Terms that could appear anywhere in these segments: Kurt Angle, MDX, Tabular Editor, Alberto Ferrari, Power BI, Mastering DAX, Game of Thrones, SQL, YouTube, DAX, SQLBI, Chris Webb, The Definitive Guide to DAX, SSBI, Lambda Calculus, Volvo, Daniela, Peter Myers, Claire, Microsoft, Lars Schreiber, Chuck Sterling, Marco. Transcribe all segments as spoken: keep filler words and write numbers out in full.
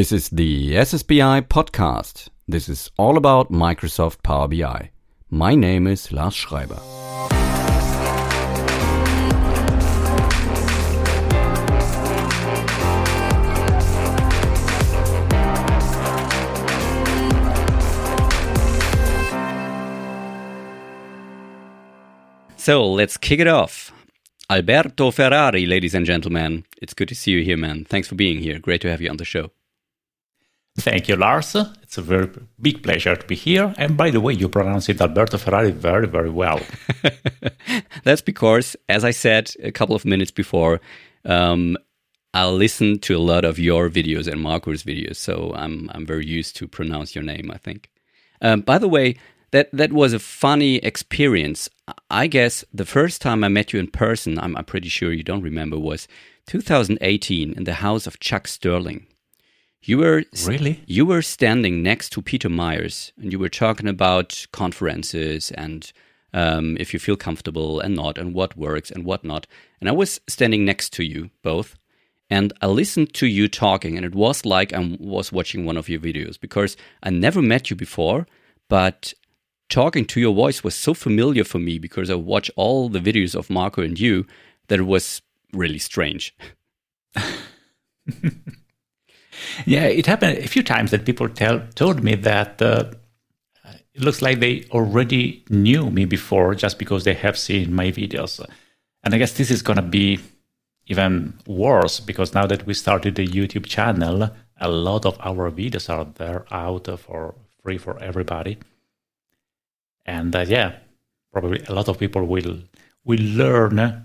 This is the S S B I podcast. This is all about Microsoft Power B I. My name is Lars Schreiber. So let's kick it off. Alberto Ferrari, ladies and gentlemen. It's good to see you here, man. Thanks for being here. Great to have you on the show. Thank you, Lars. It's a very big pleasure to be here. And by the way, you pronounce it Alberto Ferrari very, very well. That's because, as I said a couple of minutes before, um, I listen to a lot of your videos and Marco's videos, so I'm I'm very used to pronounce your name, I think. Um, by the way, that that was a funny experience. I guess the first time I met you in person, I'm, I'm pretty sure you don't remember, was two thousand eighteen in the house of Chuck Sterling. You were really you were standing next to Peter Myers, and you were talking about conferences and um, if you feel comfortable and not, and what works and what not. And I was standing next to you both, and I listened to you talking, and it was like I was watching one of your videos because I never met you before, but talking to your voice was so familiar for me because I watch all the videos of Marco and you that it was really strange. Yeah, it happened a few times that people tell told me that uh, it looks like they already knew me before just because they have seen my videos. And I guess this is going to be even worse because now that we started the YouTube channel, a lot of our videos are there out for free for everybody. And uh, yeah, probably a lot of people will will learn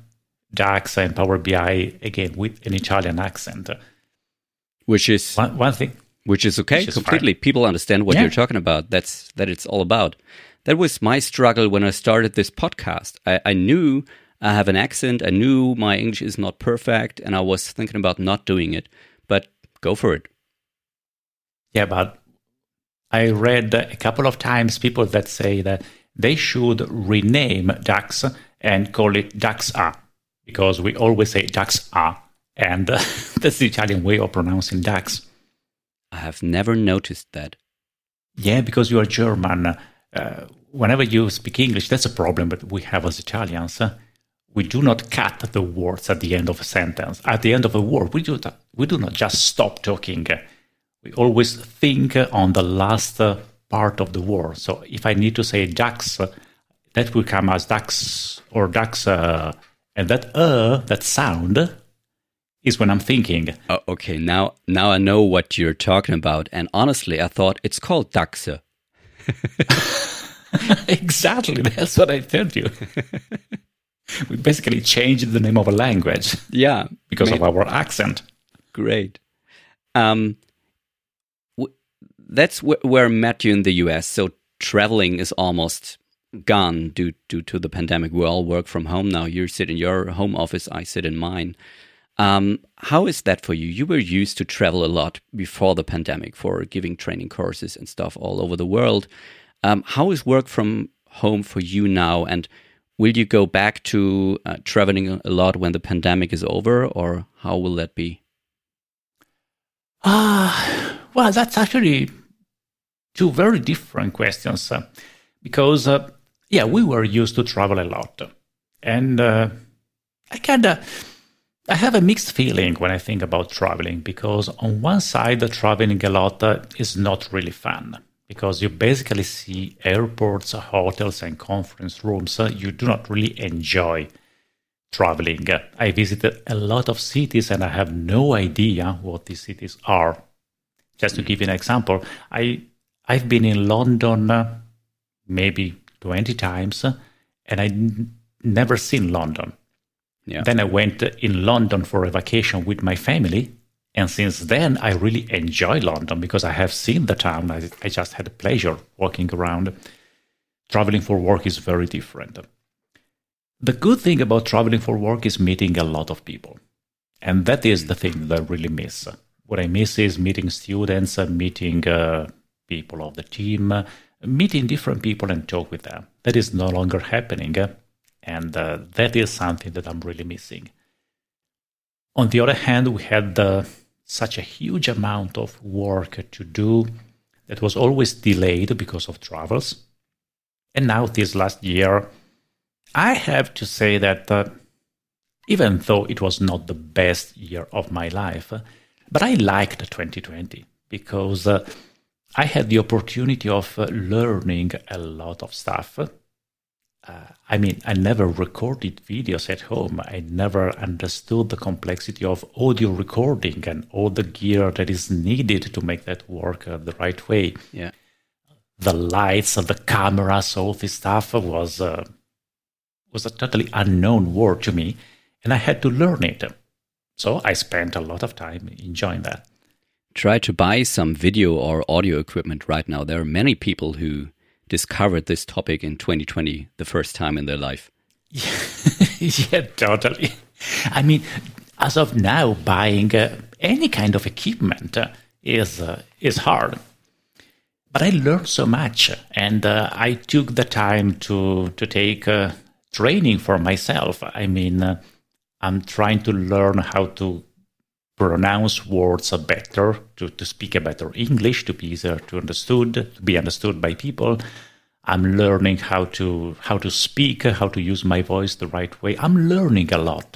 DAX and Power B I again with an Italian accent. Which is one, one thing, which is okay, which is completely. Fine. People understand what yeah. you're talking about. That's that it's all about. That was my struggle when I started this podcast. I, I knew I have an accent. I knew my English is not perfect, and I was thinking about not doing it. But go for it. Yeah, but I read a couple of times people that say that they should rename DAX and call it DAX-A because we always say DAX-A. And uh, that's the Italian way of pronouncing DAX. I have never noticed that. Yeah, because you are German. Uh, whenever you speak English, that's a problem that we have as Italians. We do not cut the words at the end of a sentence. At the end of a word, we do, th- we do not just stop talking. We always think on the last uh, part of the word. So if I need to say DAX, that will come as DAX or DAX. Uh, and that uh, that sound... is when I'm thinking. Oh, okay, now now I know what you're talking about. And honestly, I thought it's called DAX. Exactly, that's what I told you. We basically changed the name of a language. Yeah. Because maybe. Of our accent. Great. Um, w- that's wh- where I met you in the U S. So traveling is almost gone due, due to the pandemic. We all work from home now. You sit in your home office, I sit in mine. Um, how is that for you? You were used to travel a lot before the pandemic for giving training courses and stuff all over the world. Um, how is work from home for you now? And will you go back to uh, traveling a lot when the pandemic is over, or how will that be? Ah, uh, well, that's actually two very different questions uh, because, uh, yeah, we were used to travel a lot. And uh, I kind of... I have a mixed feeling when I think about traveling, because on one side, the traveling a lot uh, is not really fun, because you basically see airports, hotels, and conference rooms. Uh, you do not really enjoy traveling. Uh, I visited a lot of cities, and I have no idea what these cities are. Just to give you an example, I, I've been in London uh, maybe twenty times, uh, and I've n- never seen London. Yeah. Then I went in London for a vacation with my family. And since then, I really enjoy London because I have seen the town. I, I just had pleasure walking around. Traveling for work is very different. The good thing about traveling for work is meeting a lot of people. And that is the thing that I really miss. What I miss is meeting students, meeting uh, people of the team, meeting different people and talk with them. That is no longer happening. And uh, that is something that I'm really missing. On the other hand, we had the such a huge amount of work to do that was always delayed because of travels. And now this last year, I have to say that uh, even though it was not the best year of my life, but I liked twenty twenty because uh, I had the opportunity of uh, learning a lot of stuff. Uh, I mean, I never recorded videos at home. I never understood the complexity of audio recording and all the gear that is needed to make that work uh, the right way. Yeah, the lights, the cameras, all this stuff was uh, was a totally unknown world to me, and I had to learn it. So I spent a lot of time enjoying that. Try to buy some video or audio equipment right now. There are many people who discovered this topic in twenty twenty the first time in their life. Yeah, yeah, totally. I mean, as of now, buying uh, any kind of equipment uh, is uh, is hard. But I learned so much, and uh, I took the time to, to take uh, training for myself. I mean, uh, I'm trying to learn how to pronounce words better, to, to speak a better English, to be easier to understood, to be understood by people. I'm learning how to how to speak, how to use my voice the right way. I'm learning a lot.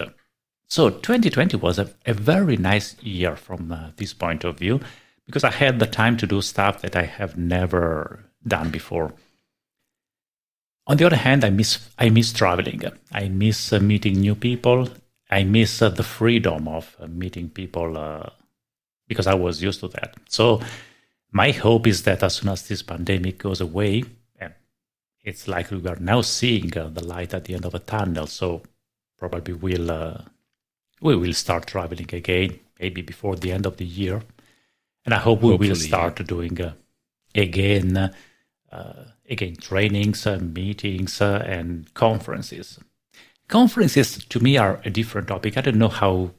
So twenty twenty was a, a very nice year from uh, this point of view, because I had the time to do stuff that I have never done before. On the other hand, I miss I miss traveling. I miss uh, meeting new people. I miss uh, the freedom of uh, meeting people uh, because I was used to that. So my hope is that as soon as this pandemic goes away, and it's likely we are now seeing uh, the light at the end of a tunnel, so probably we'll, uh, we will start traveling again, maybe before the end of the year. And I hope we Hopefully, will start yeah. doing uh, again, uh, again trainings, uh, meetings, uh, and conferences. Conferences, to me, are a different topic. I don't know how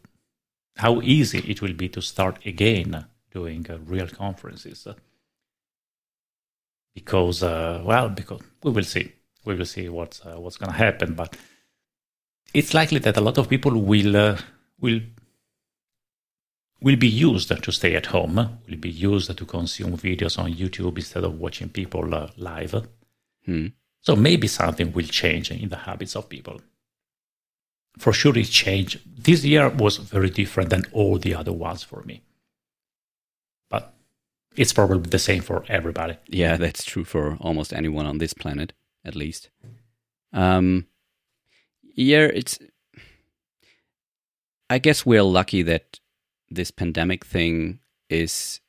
how easy it will be to start again doing uh, real conferences. Because, uh, well, because we will see. We will see what's, uh, what's going to happen. But it's likely that a lot of people will uh, will will be used to stay at home, will be used to consume videos on YouTube instead of watching people uh, live. Hmm. So maybe something will change in the habits of people. For sure, it changed. This year was very different than all the other ones for me. But it's probably the same for everybody. Yeah, that's true for almost anyone on this planet, at least. Um, yeah, it's... I guess we're lucky that this pandemic thing is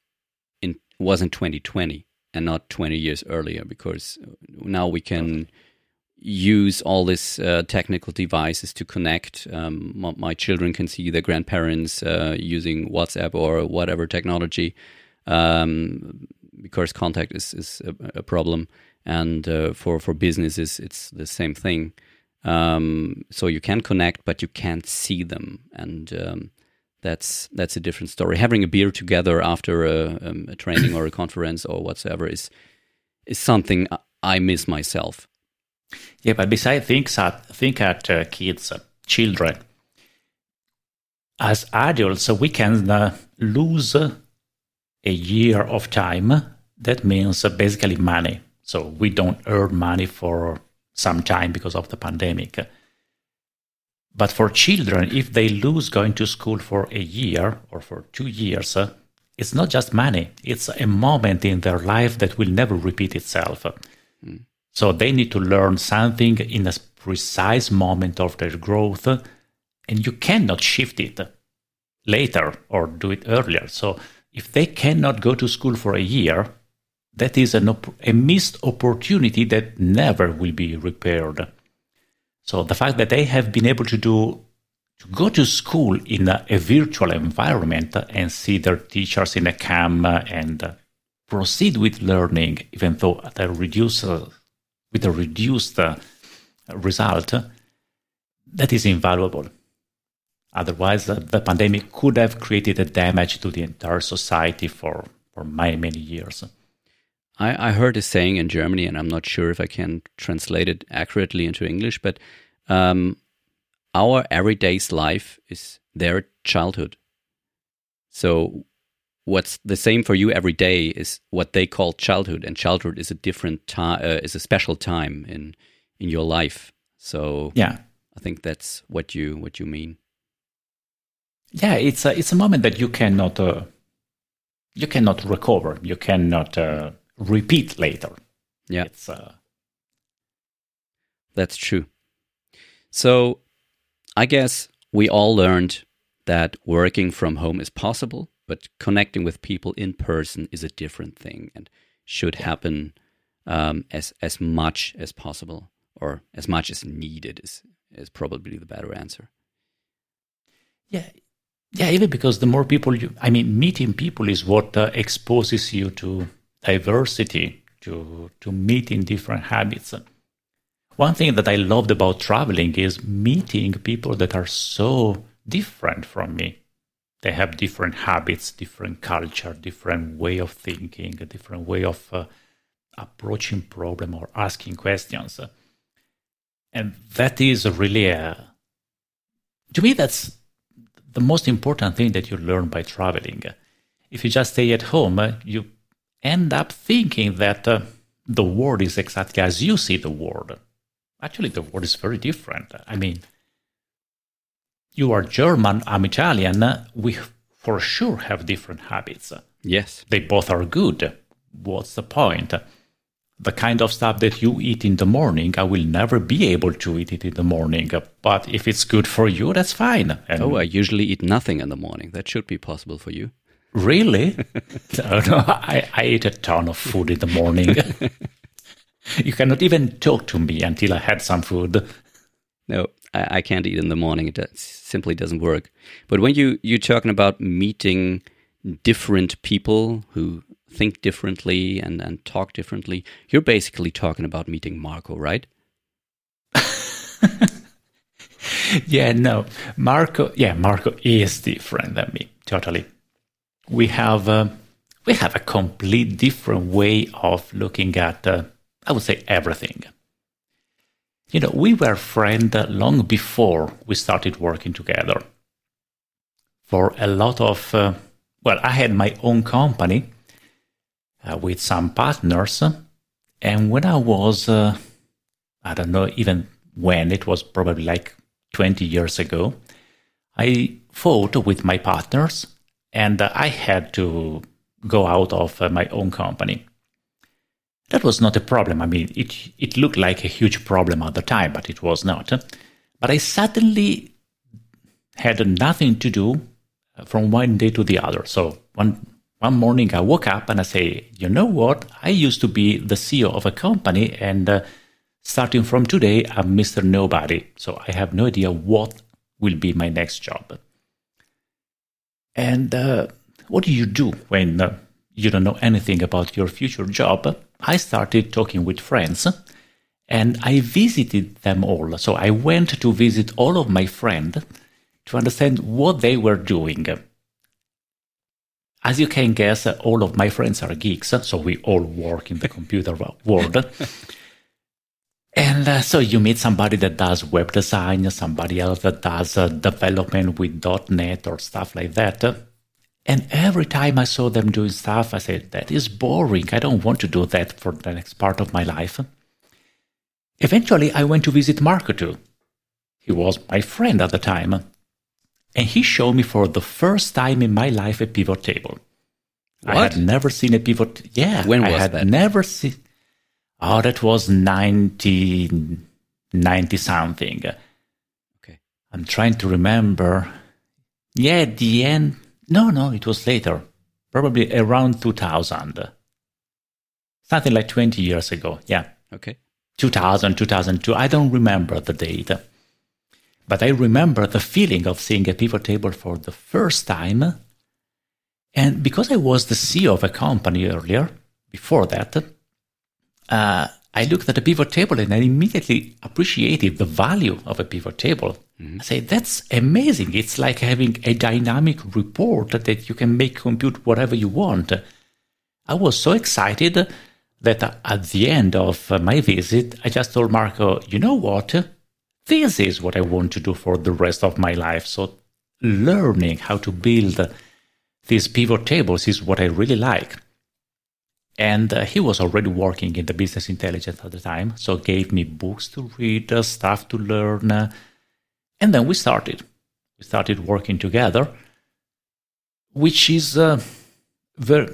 in was in twenty twenty and not twenty years earlier, because now we can... Okay. use all these uh, technical devices to connect. Um, my, my children can see their grandparents uh, using WhatsApp or whatever technology, um, because contact is, is a, a problem. And uh, for, for businesses, it's the same thing. Um, so you can connect, but you can't see them. And um, that's that's a different story. Having a beer together after a, um, a training or a conference or whatsoever is, is something I miss myself. Yeah, but besides, think at, think at uh, kids, uh, children. As adults, uh, we can uh, lose uh, a year of time. That means uh, basically money. So we don't earn money for some time because of the pandemic. But for children, if they lose going to school for a year or for two years, uh, it's not just money. It's a moment in their life that will never repeat itself. Mm. So they need to learn something in a precise moment of their growth, and you cannot shift it later or do it earlier. So if they cannot go to school for a year, that is an op- a missed opportunity that never will be repaired. So the fact that they have been able to do to go to school in a, a virtual environment and see their teachers in a cam and proceed with learning, even though at a reduced uh, with a reduced uh, result, uh, that is invaluable. Otherwise, uh, the pandemic could have created a damage to the entire society for, for many, many years. I, I heard a saying in Germany, and I'm not sure if I can translate it accurately into English, but um, our everyday's life is their childhood. So what's the same for you every day is what they call childhood, and childhood is a different time, uh, is a special time in in your life. So yeah, I think that's what you what you mean. Yeah, it's a it's a moment that you cannot uh, you cannot recover, you cannot uh, repeat later. Yeah, it's, uh... that's true. So I guess we all learned that working from home is possible, but connecting with people in person is a different thing and should happen um, as as much as possible, or as much as needed is is probably the better answer. Yeah, yeah. Even because the more people you, I mean, meeting people is what uh, exposes you to diversity, to to meeting different habits. One thing that I loved about traveling is meeting people that are so different from me. They have different habits, different culture, different way of thinking, a different way of uh, approaching problem or asking questions. And that is really, a, to me, that's the most important thing that you learn by traveling. If you just stay at home, you end up thinking that uh, the world is exactly as you see the world. Actually, the world is very different. I mean, you are German, I'm Italian, we for sure have different habits. Yes. They both are good. What's the point? The kind of stuff that you eat in the morning, I will never be able to eat it in the morning. But if it's good for you, that's fine. And oh, I usually eat nothing in the morning. That should be possible for you. Really? No, no, I, I eat a ton of food in the morning. You cannot even talk to me until I had some food. No. I can't eat in the morning. It simply doesn't work. But when you, you're talking about meeting different people who think differently and, and talk differently, you're basically talking about meeting Marco, right? Yeah, no. Marco, yeah, Marco is different than me, totally. We have a, we have a complete different way of looking at, uh, I would say, everything. You know, we were friends long before we started working together. For a lot of, uh, well, I had my own company uh, with some partners. And when I was, uh, I don't know, even when, it was probably like twenty years ago, I fought with my partners and uh, I had to go out of uh, my own company. That was not a problem. I mean, it it looked like a huge problem at the time, but it was not. But I suddenly had nothing to do from one day to the other. So one one morning I woke up and I say, you know what? I used to be the C E O of a company, and uh, starting from today, I'm Mister Nobody. So I have no idea what will be my next job. And uh, what do you do when uh, you don't know anything about your future job? I started talking with friends and I visited them all. So I went to visit all of my friends to understand what they were doing. As you can guess, all of my friends are geeks, so we all work in the computer world. And uh, so you meet somebody that does web design, somebody else that does uh, development with dot net or stuff like that. And every time I saw them doing stuff, I said, that is boring. I don't want to do that for the next part of my life. Eventually, I went to visit Marco too. He was my friend at the time. And he showed me for the first time in my life a pivot table. What? I had never seen a pivot. Yeah. When was that? I had that? never seen. Oh, that was nineteen ninety something. Okay. I'm trying to remember. Yeah, at the end. No, no, it was later, probably around two thousand, something like twenty years ago. Yeah. Okay. two thousand, two thousand two. I don't remember the date, but I remember the feeling of seeing a pivot table for the first time. And because I was the C E O of a company earlier, before that, uh, I looked at a pivot table and I immediately appreciated the value of a pivot table. I say, that's amazing. It's like having a dynamic report that you can make compute whatever you want. I was so excited that at the end of my visit, I just told Marco, you know what? This is what I want to do for the rest of my life. So learning how to build these pivot tables is what I really like. And uh, he was already working in the business intelligence at the time, so gave me books to read, uh, stuff to learn. Uh, and then we started. We started working together, which is uh, very...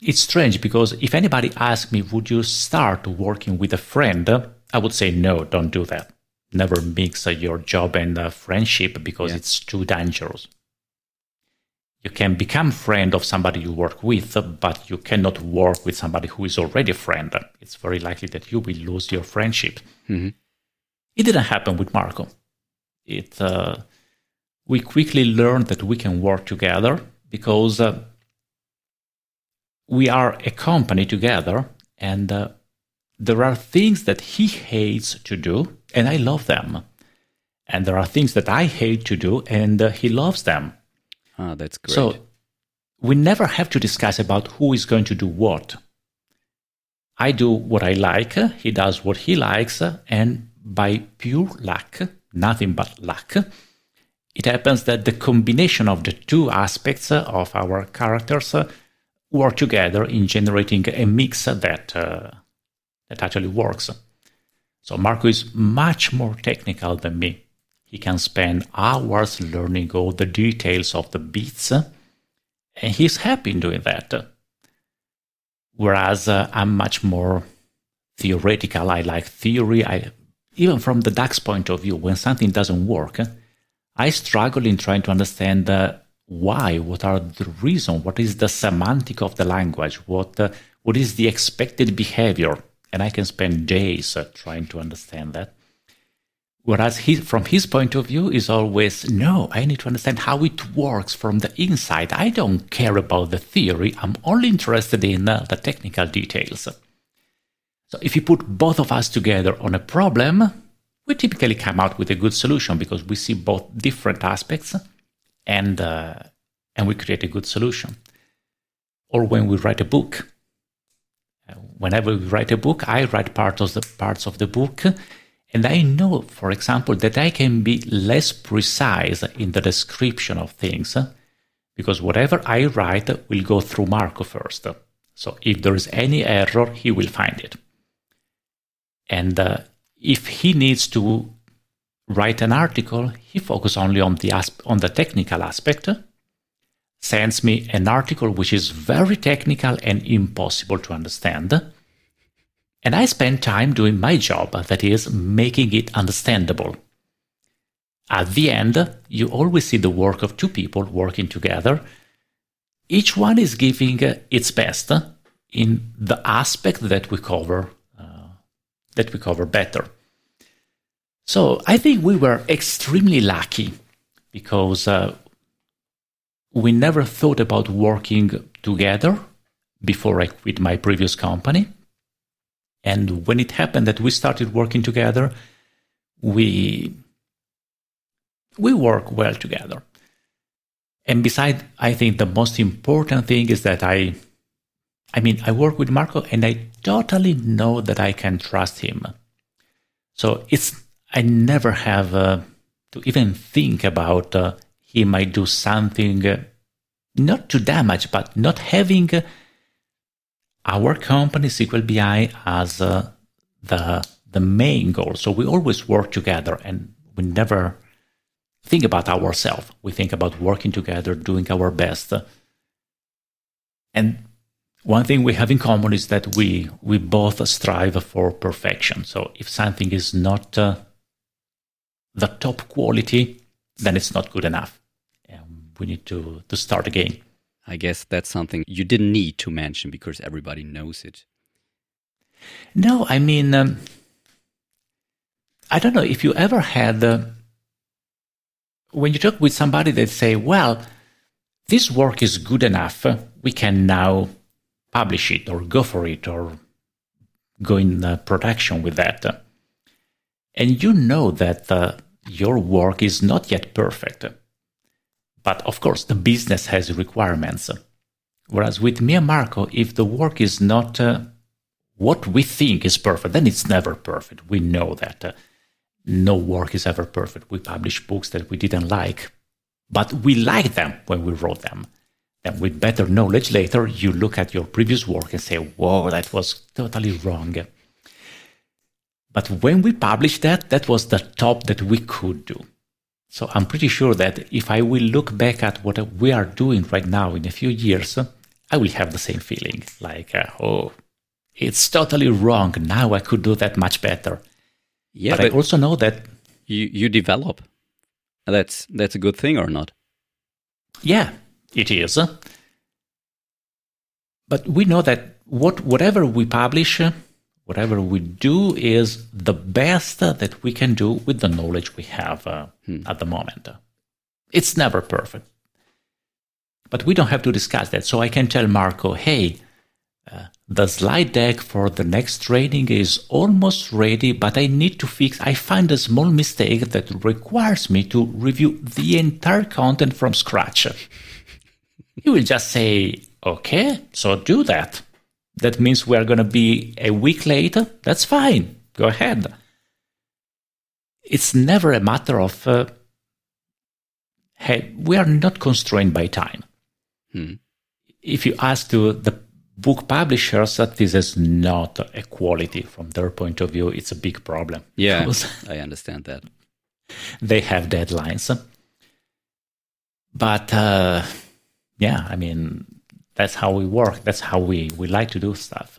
It's strange, because if anybody asked me, would you start working with a friend? I would say, no, don't do that. Never mix uh, your job and uh, friendship, because yeah. it's too dangerous. You can become friend of somebody you work with, but you cannot work with somebody who is already a friend. It's very likely that you will lose your friendship. Mm-hmm. It didn't happen with Marco. It uh, we quickly learned that we can work together, because uh, we are a company together, and uh, there are things that he hates to do, and I love them. And there are things that I hate to do, and uh, he loves them. Oh, that's great. So we never have to discuss about who is going to do what. I do what I like, he does what he likes, and by pure luck, nothing but luck, it happens that the combination of the two aspects of our characters work together in generating a mix that, uh, that actually works. So Marco is much more technical than me. He can spend hours learning all the details of the bits, and he's happy in doing that. Whereas uh, I'm much more theoretical. I like theory. I, even from the DAX point of view, when something doesn't work, I struggle in trying to understand uh, why, what are the reasons, what is the semantic of the language, what uh, what is the expected behavior, and I can spend days uh, trying to understand that. Whereas he, from his point of view, is always, no, I need to understand how it works from the inside. I don't care about the theory. I'm only interested in uh, the technical details. So if you put both of us together on a problem, we typically come out with a good solution, because we see both different aspects, and, uh, and we create a good solution. Or when we write a book. Whenever we write a book, I write part of the, parts of the book. And I know, for example, that I can be less precise in the description of things, because whatever I write will go through Marco first. So if there is any error, he will find it. And uh, if he needs to write an article, he focuses only on the, on the technical aspect, sends me an article which is very technical and impossible to understand. And I spend time doing my job, that is, making it understandable. At the end, you always see the work of two people working together. Each one is giving its best in the aspect that we cover, uh, that we cover better. So I think we were extremely lucky, because uh, we never thought about working together before I quit my previous company. And when it happened that we started working together, we we work well together. And besides, I think the most important thing is that I, I mean, I work with Marco, and I totally know that I can trust him. So it's I never have uh, to even think about uh, he might do something, uh, not to damage, but not having... Uh, Our company, S Q L B I, has uh, the, the main goal. So we always work together, and we never think about ourselves. We think about working together, doing our best. And one thing we have in common is that we, we both strive for perfection. So if something is not uh, the top quality, then it's not good enough. And we need to, to start again. I guess that's something you didn't need to mention, because everybody knows it. No, I mean, um, I don't know if you ever had, uh, when you talk with somebody, they say, well, this work is good enough. We can now publish it, or go for it, or go in uh, production with that. And you know that uh, your work is not yet perfect. But of course, the business has requirements. Whereas with me and Marco, if the work is not uh, what we think is perfect, then it's never perfect. We know that uh, no work is ever perfect. We publish books that we didn't like, but we liked them when we wrote them. And with better knowledge later, you look at your previous work and say, whoa, that was totally wrong. But when we published that, that was the top that we could do. So I'm pretty sure that if I will look back at what we are doing right now in a few years, I will have the same feeling, like, uh, oh, it's totally wrong. Now I could do that much better. Yeah, but, but I also know that you, you develop. That's that's a good thing or not? Yeah, it is. But we know that what whatever we publish, whatever we do is the best that we can do with the knowledge we have uh, hmm. at the moment. It's never perfect. But we don't have to discuss that. So I can tell Marco, hey, uh, the slide deck for the next training is almost ready, but I need to fix, I find a small mistake that requires me to review the entire content from scratch. He will just say, okay, so do that. That means we're going to be a week later. That's fine. Go ahead. It's never a matter of, uh, hey, we are not constrained by time. Hmm. If you ask to the book publishers, that this is not a quality from their point of view, it's a big problem. Yeah, I understand that. They have deadlines. But, uh, yeah, I mean... That's how we work. That's how we, we like to do stuff.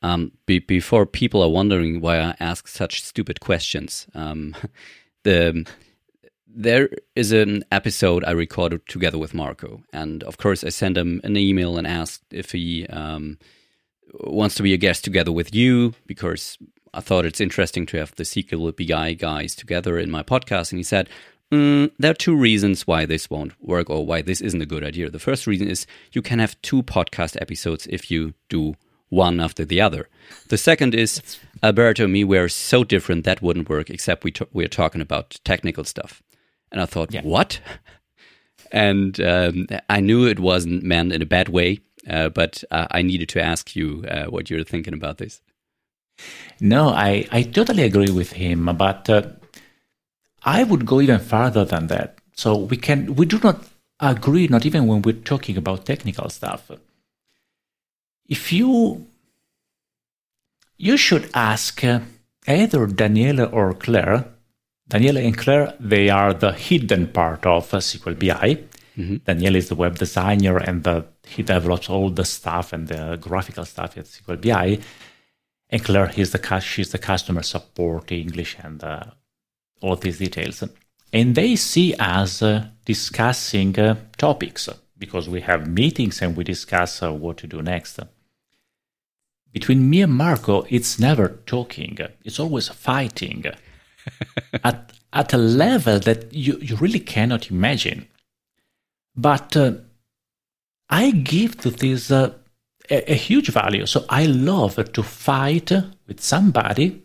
Um, be, before people are wondering why I ask such stupid questions, um, the there is an episode I recorded together with Marco. And of course, I sent him an email and asked if he um, wants to be a guest together with you, because I thought it's interesting to have the S Q L B I guys together in my podcast. And he said, Mm, there are two reasons why this won't work or why this isn't a good idea. The first reason is you can have two podcast episodes if you do one after the other. The second is Alberto and me, we're so different that wouldn't work, except we t- we're talking about technical stuff. And I thought, yeah. What? And um, I knew it wasn't meant in a bad way, uh, but uh, I needed to ask you uh, what you're thinking about this. No, I, I totally agree with him, but... Uh... I would go even farther than that. So we can we do not agree, not even when we're talking about technical stuff. If you you should ask either Daniela or Claire. Daniela and Claire, they are the hidden part of S Q L B I. Mm-hmm. Daniela is the web designer and the, he develops all the stuff and the graphical stuff at S Q L B I. And Claire, he's the she's the customer support, English and. Uh, all these details. And they see us uh, discussing uh, topics, because we have meetings and we discuss uh, what to do next. Between me and Marco, it's never talking. It's always fighting at, at a level that you, you really cannot imagine. But uh, I give to this uh, a, a huge value. So I love to fight with somebody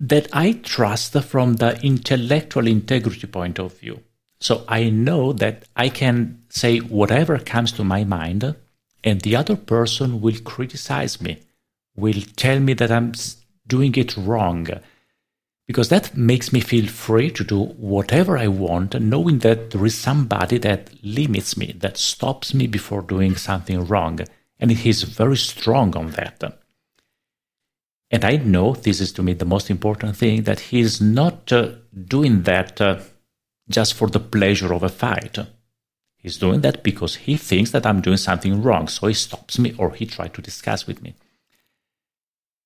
that I trust from the intellectual integrity point of view. So I know that I can say whatever comes to my mind and the other person will criticize me, will tell me that I'm doing it wrong, because that makes me feel free to do whatever I want, knowing that there is somebody that limits me, that stops me before doing something wrong. And he's very strong on that. And I know, this is to me the most important thing, that he is not uh, doing that uh, just for the pleasure of a fight. He's doing that because he thinks that I'm doing something wrong, so he stops me or he tries to discuss with me.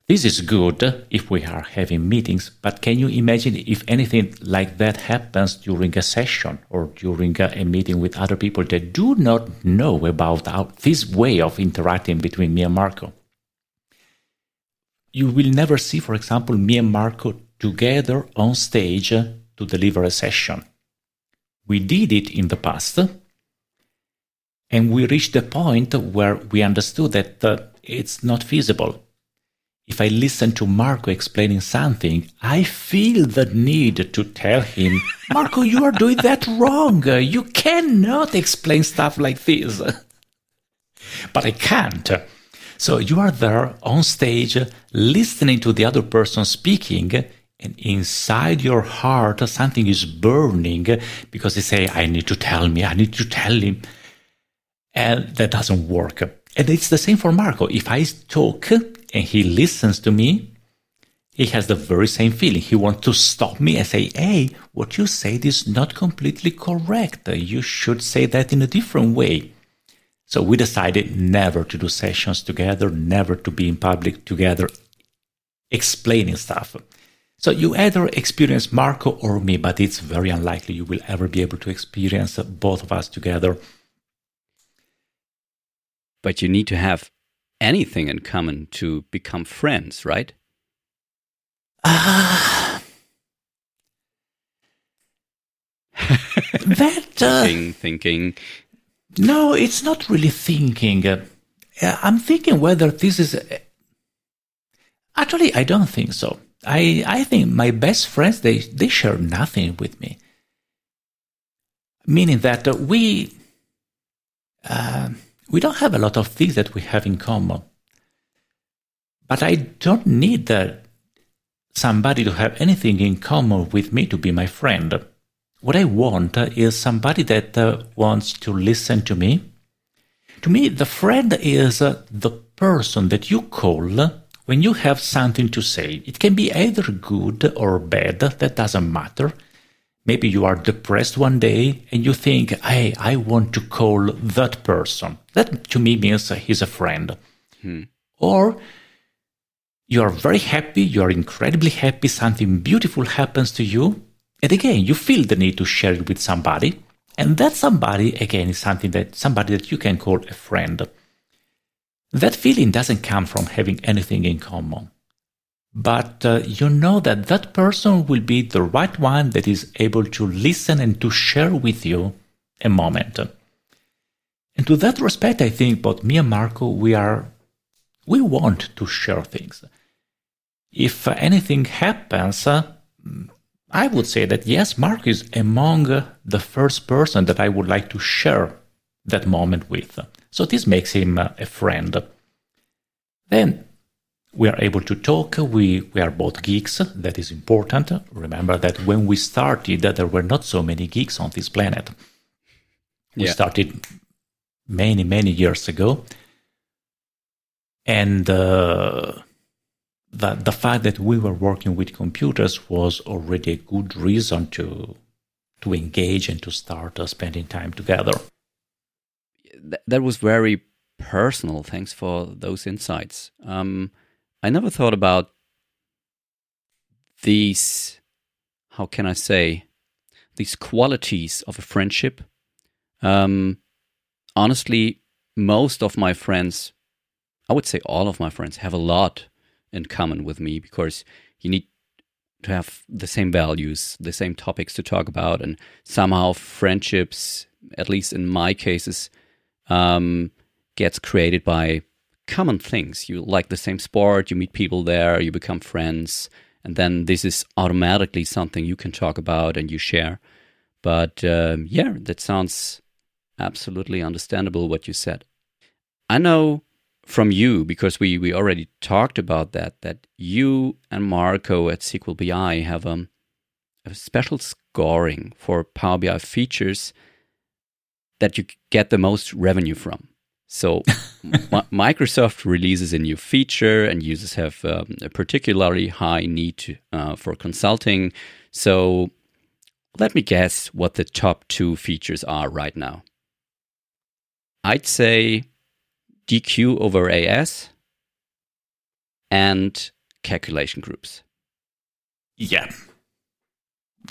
This is good if we are having meetings, but can you imagine if anything like that happens during a session or during a, a meeting with other people that do not know about our, this way of interacting between me and Marco? You will never see, for example, me and Marco together on stage to deliver a session. We did it in the past, and we reached a point where we understood that uh, it's not feasible. If I listen to Marco explaining something, I feel the need to tell him, Marco, you are doing that wrong. You cannot explain stuff like this. But I can't. So you are there on stage listening to the other person speaking And inside your heart, something is burning because they say, I need to tell me, I need to tell him. And that doesn't work. And it's the same for Marco. If I talk and he listens to me, he has the very same feeling. He wants to stop me and say, hey, what you said is not completely correct. You should say that in a different way. So we decided never to do sessions together, never to be in public together, explaining stuff. So you either experience Marco or me, but it's very unlikely you will ever be able to experience both of us together. But you need to have anything in common to become friends, right? Ah, uh, that uh, thinking, thinking. No, it's not really thinking. Uh, I'm thinking whether this is. Uh, actually, I don't think so. I I think my best friends they they share nothing with me. Meaning that uh, we uh, we don't have a lot of things that we have in common. But I don't need that. Somebody to have anything in common with me to be my friend. What I want is somebody that uh, wants to listen to me. To me, the friend is uh, the person that you call when you have something to say. It can be either good or bad, that doesn't matter. Maybe you are depressed one day and you think, hey, I want to call that person. That to me means he's a friend. Hmm. Or you are very happy, you are incredibly happy, something beautiful happens to you. And again, you feel the need to share it with somebody. And that somebody, again, is something that somebody that you can call a friend. That feeling doesn't come from having anything in common. But uh, you know that that person will be the right one that is able to listen and to share with you a moment. And to that respect, I think both me and Marco, we are, we want to share things. If anything happens, uh, I would say that, yes, Marco is among uh, the first person that I would like to share that moment with. So this makes him uh, a friend. Then we are able to talk. We, we are both geeks. That is important. Remember that when we started, uh, there were not so many geeks on this planet. We yeah. started many, many years ago. And uh, the, the fact that we were working with computers was already a good reason to to engage and to start uh, spending time together. Th that was very personal. Thanks for those insights. Um, I never thought about these, how can I say, these qualities of a friendship. Um, honestly, most of my friends... I would say all of my friends have a lot in common with me because you need to have the same values, the same topics to talk about, and somehow friendships, at least in my cases, um, gets created by common things. You like the same sport, you meet people there, you become friends, and then this is automatically something you can talk about and you share. But um, yeah, that sounds absolutely understandable what you said. I know... From you, because we, we already talked about that, that you and Marco at S Q L B I have um, a special scoring for Power B I features that you get the most revenue from. So Microsoft releases a new feature and users have um, a particularly high need to, uh, for consulting. So let me guess what the top two features are right now. I'd say... D Q over A S and calculation groups. Yeah.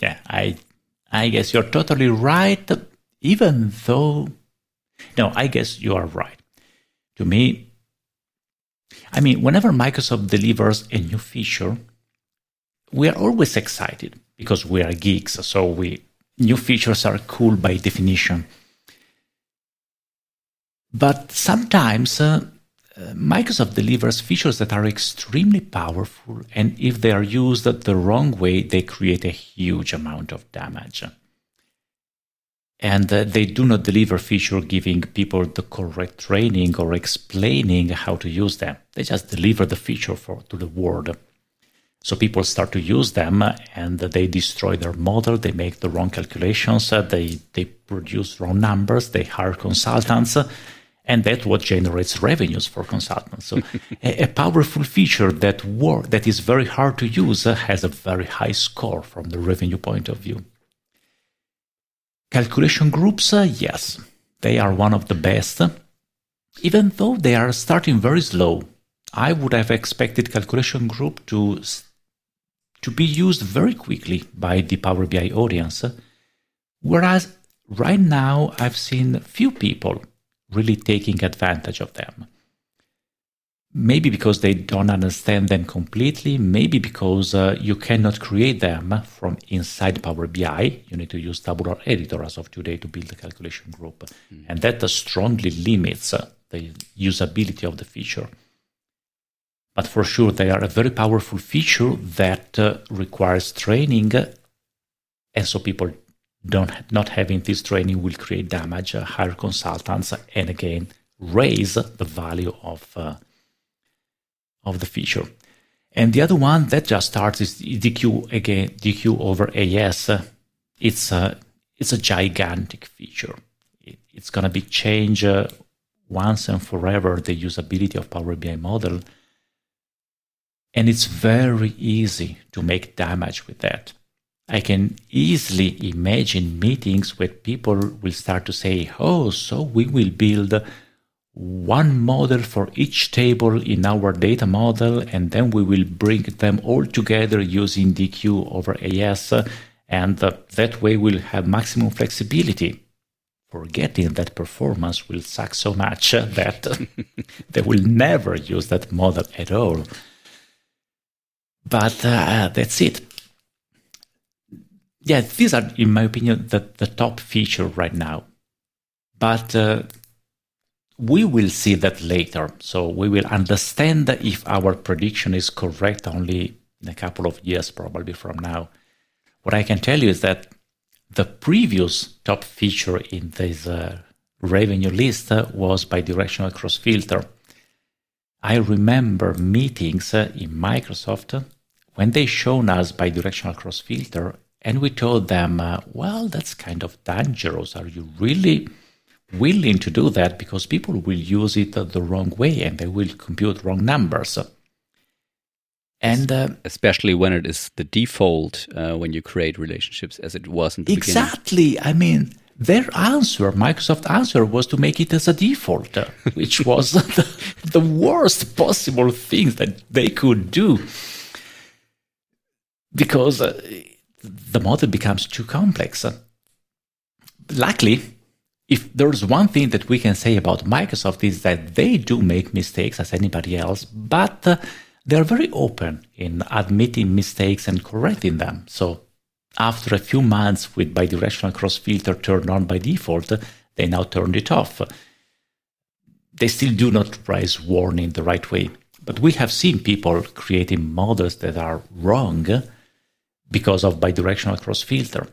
Yeah, I I guess you're totally right, even though... No, I guess you are right. To me, I mean, whenever Microsoft delivers a new feature, we are always excited because we are geeks, so we new features are cool by definition. But sometimes uh, Microsoft delivers features that are extremely powerful, and if they are used the wrong way, they create a huge amount of damage. And uh, they do not deliver features giving people the correct training or explaining how to use them. They just deliver the feature for, to the world. So people start to use them and they destroy their model, they make the wrong calculations, they, they produce wrong numbers, they hire consultants, and that's what generates revenues for consultants. So a, a powerful feature that work, that is very hard to use has a very high score from the revenue point of view. Calculation groups, yes, they are one of the best, even though they are starting very slow. I would have expected calculation group to to be used very quickly by the Power B I audience, whereas right now I've seen few people really taking advantage of them. Maybe because they don't understand them completely, maybe because uh, you cannot create them from inside Power B I. You need to use Tabular Editor as of today to build a calculation group, mm. and that uh, strongly limits uh, the usability of the feature. But for sure, they are a very powerful feature that uh, requires training, and so people don't not having this training will create damage, uh, hire consultants, and again raise the value of uh, of the feature. And the other one that just starts is D Q again, D Q over A S. It's a it's a gigantic feature. It, it's gonna be change uh, once and forever the usability of Power B I model. And it's very easy to make damage with that. I can easily imagine meetings where people will start to say, oh, so we will build one model for each table in our data model, and then we will bring them all together using D Q over A S, and uh, that way we'll have maximum flexibility. Forgetting that performance will suck so much that they will never use that model at all. But uh, that's it. Yeah, these are, in my opinion, the, the top feature right now. But uh, we will see that later. So we will understand if our prediction is correct only in a couple of years, probably from now. What I can tell you is that the previous top feature in this uh, revenue list was bidirectional cross-filter. I remember meetings in Microsoft when they shown us bidirectional cross-filter and we told them, uh, well, that's kind of dangerous. Are you really willing to do that? Because people will use it the wrong way and they will compute wrong numbers. And uh, especially when it is the default uh, when you create relationships as it was in the exactly. beginning. Exactly. I mean, their answer, Microsoft's answer, was to make it as a default, which was the, the worst possible thing that they could do. Because uh, the model becomes too complex. Luckily, if there's one thing that we can say about Microsoft is that they do make mistakes as anybody else, but uh, they're very open in admitting mistakes and correcting them. So after a few months with bidirectional cross-filter turned on by default, they now turned it off. They still do not raise warning the right way. But we have seen people creating models that are wrong because of bidirectional cross-filter.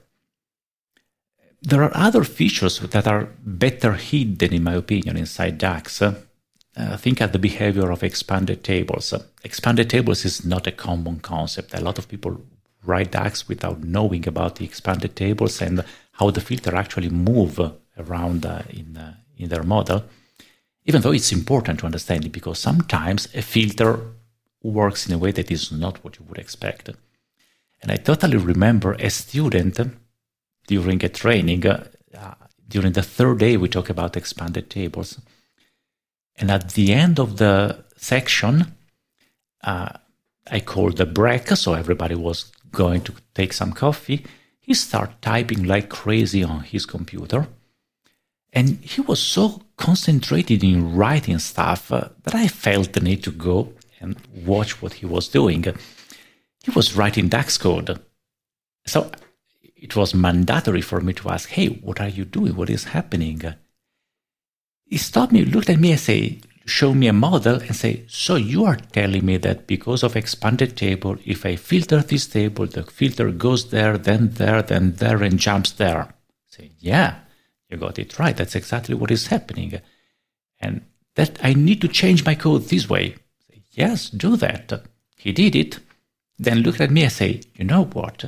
There are other features that are better hidden, in my opinion, inside DAX. Uh, think at the behavior of expanded tables. Expanded tables is not a common concept. A lot of people write DAX without knowing about the expanded tables and how the filter actually move around uh, in uh, in their model, even though it's important to understand it because sometimes a filter works in a way that is not what you would expect. And I totally remember a student during a training, uh, during the third day we talk about expanded tables, and at the end of the section, uh, I called a break, so everybody was going to take some coffee. He started typing like crazy on his computer. And he was so concentrated in writing stuff uh, that I felt the need to go and watch what he was doing. He was writing DAX code. So it was mandatory for me to ask, hey, what are you doing? What is happening? He stopped me, looked at me and said, show me a model and say, so you are telling me that because of expanded table, if I filter this table, the filter goes there, then there, then there, and jumps there. I say, yeah, you got it right. That's exactly what is happening. And that I need to change my code this way. I say, yes, do that. He did it. then looked at me and said, you know what?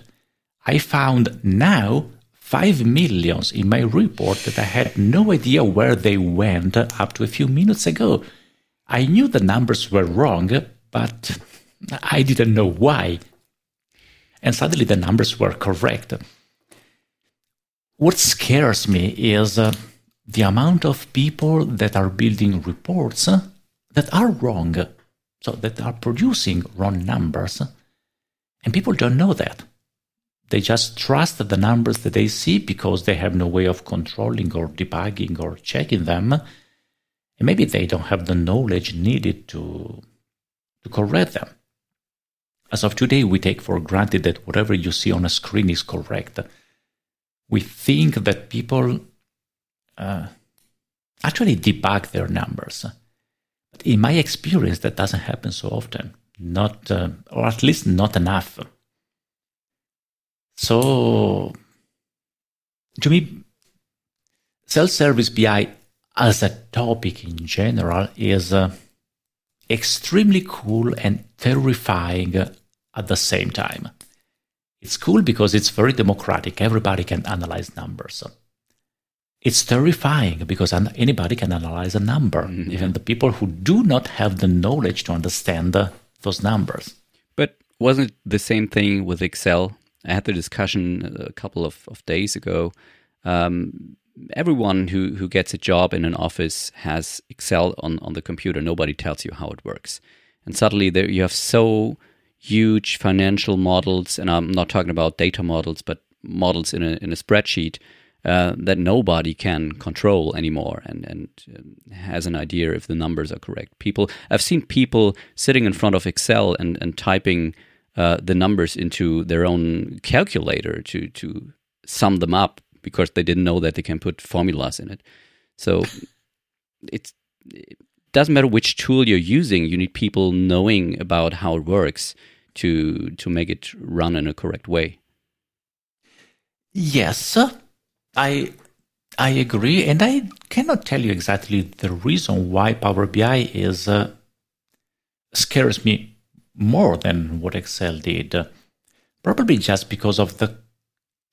I found now five millions in my report that I had no idea where they went up to a few minutes ago. I knew the numbers were wrong, but I didn't know why. And suddenly the numbers were correct. What scares me is uh, the amount of people that are building reports that are wrong, so that are producing wrong numbers, and people don't know that. They just trust the numbers that they see because they have no way of controlling or debugging or checking them, and maybe they don't have the knowledge needed to, to correct them. As of today, we take for granted that whatever you see on a screen is correct. We think that people uh, actually debug their numbers. But in my experience, that doesn't happen so often, not uh, or at least not enough. So, to me, self-service B I as a topic in general is uh, extremely cool and terrifying at the same time. It's cool because it's very democratic. Everybody can analyze numbers. It's terrifying because anybody can analyze a number, mm-hmm. even the people who do not have the knowledge to understand uh, those numbers. But wasn't the same thing with Excel? I had the discussion a couple of, of days ago. Um, everyone who, who gets a job in an office has Excel on, on the computer. Nobody tells you how it works. And suddenly there you have so huge financial models, and I'm not talking about data models, but models in a in a spreadsheet uh, that nobody can control anymore, and and has an idea if the numbers are correct. People, I've seen people sitting in front of Excel and and typing uh, the numbers into their own calculator to to sum them up because they didn't know that they can put formulas in it. So it's. It, doesn't matter which tool you're using, you need people knowing about how it works to to make it run in a correct way. Yes, I I agree, and I cannot tell you exactly the reason why Power B I is uh, scares me more than what Excel did. Probably just because of the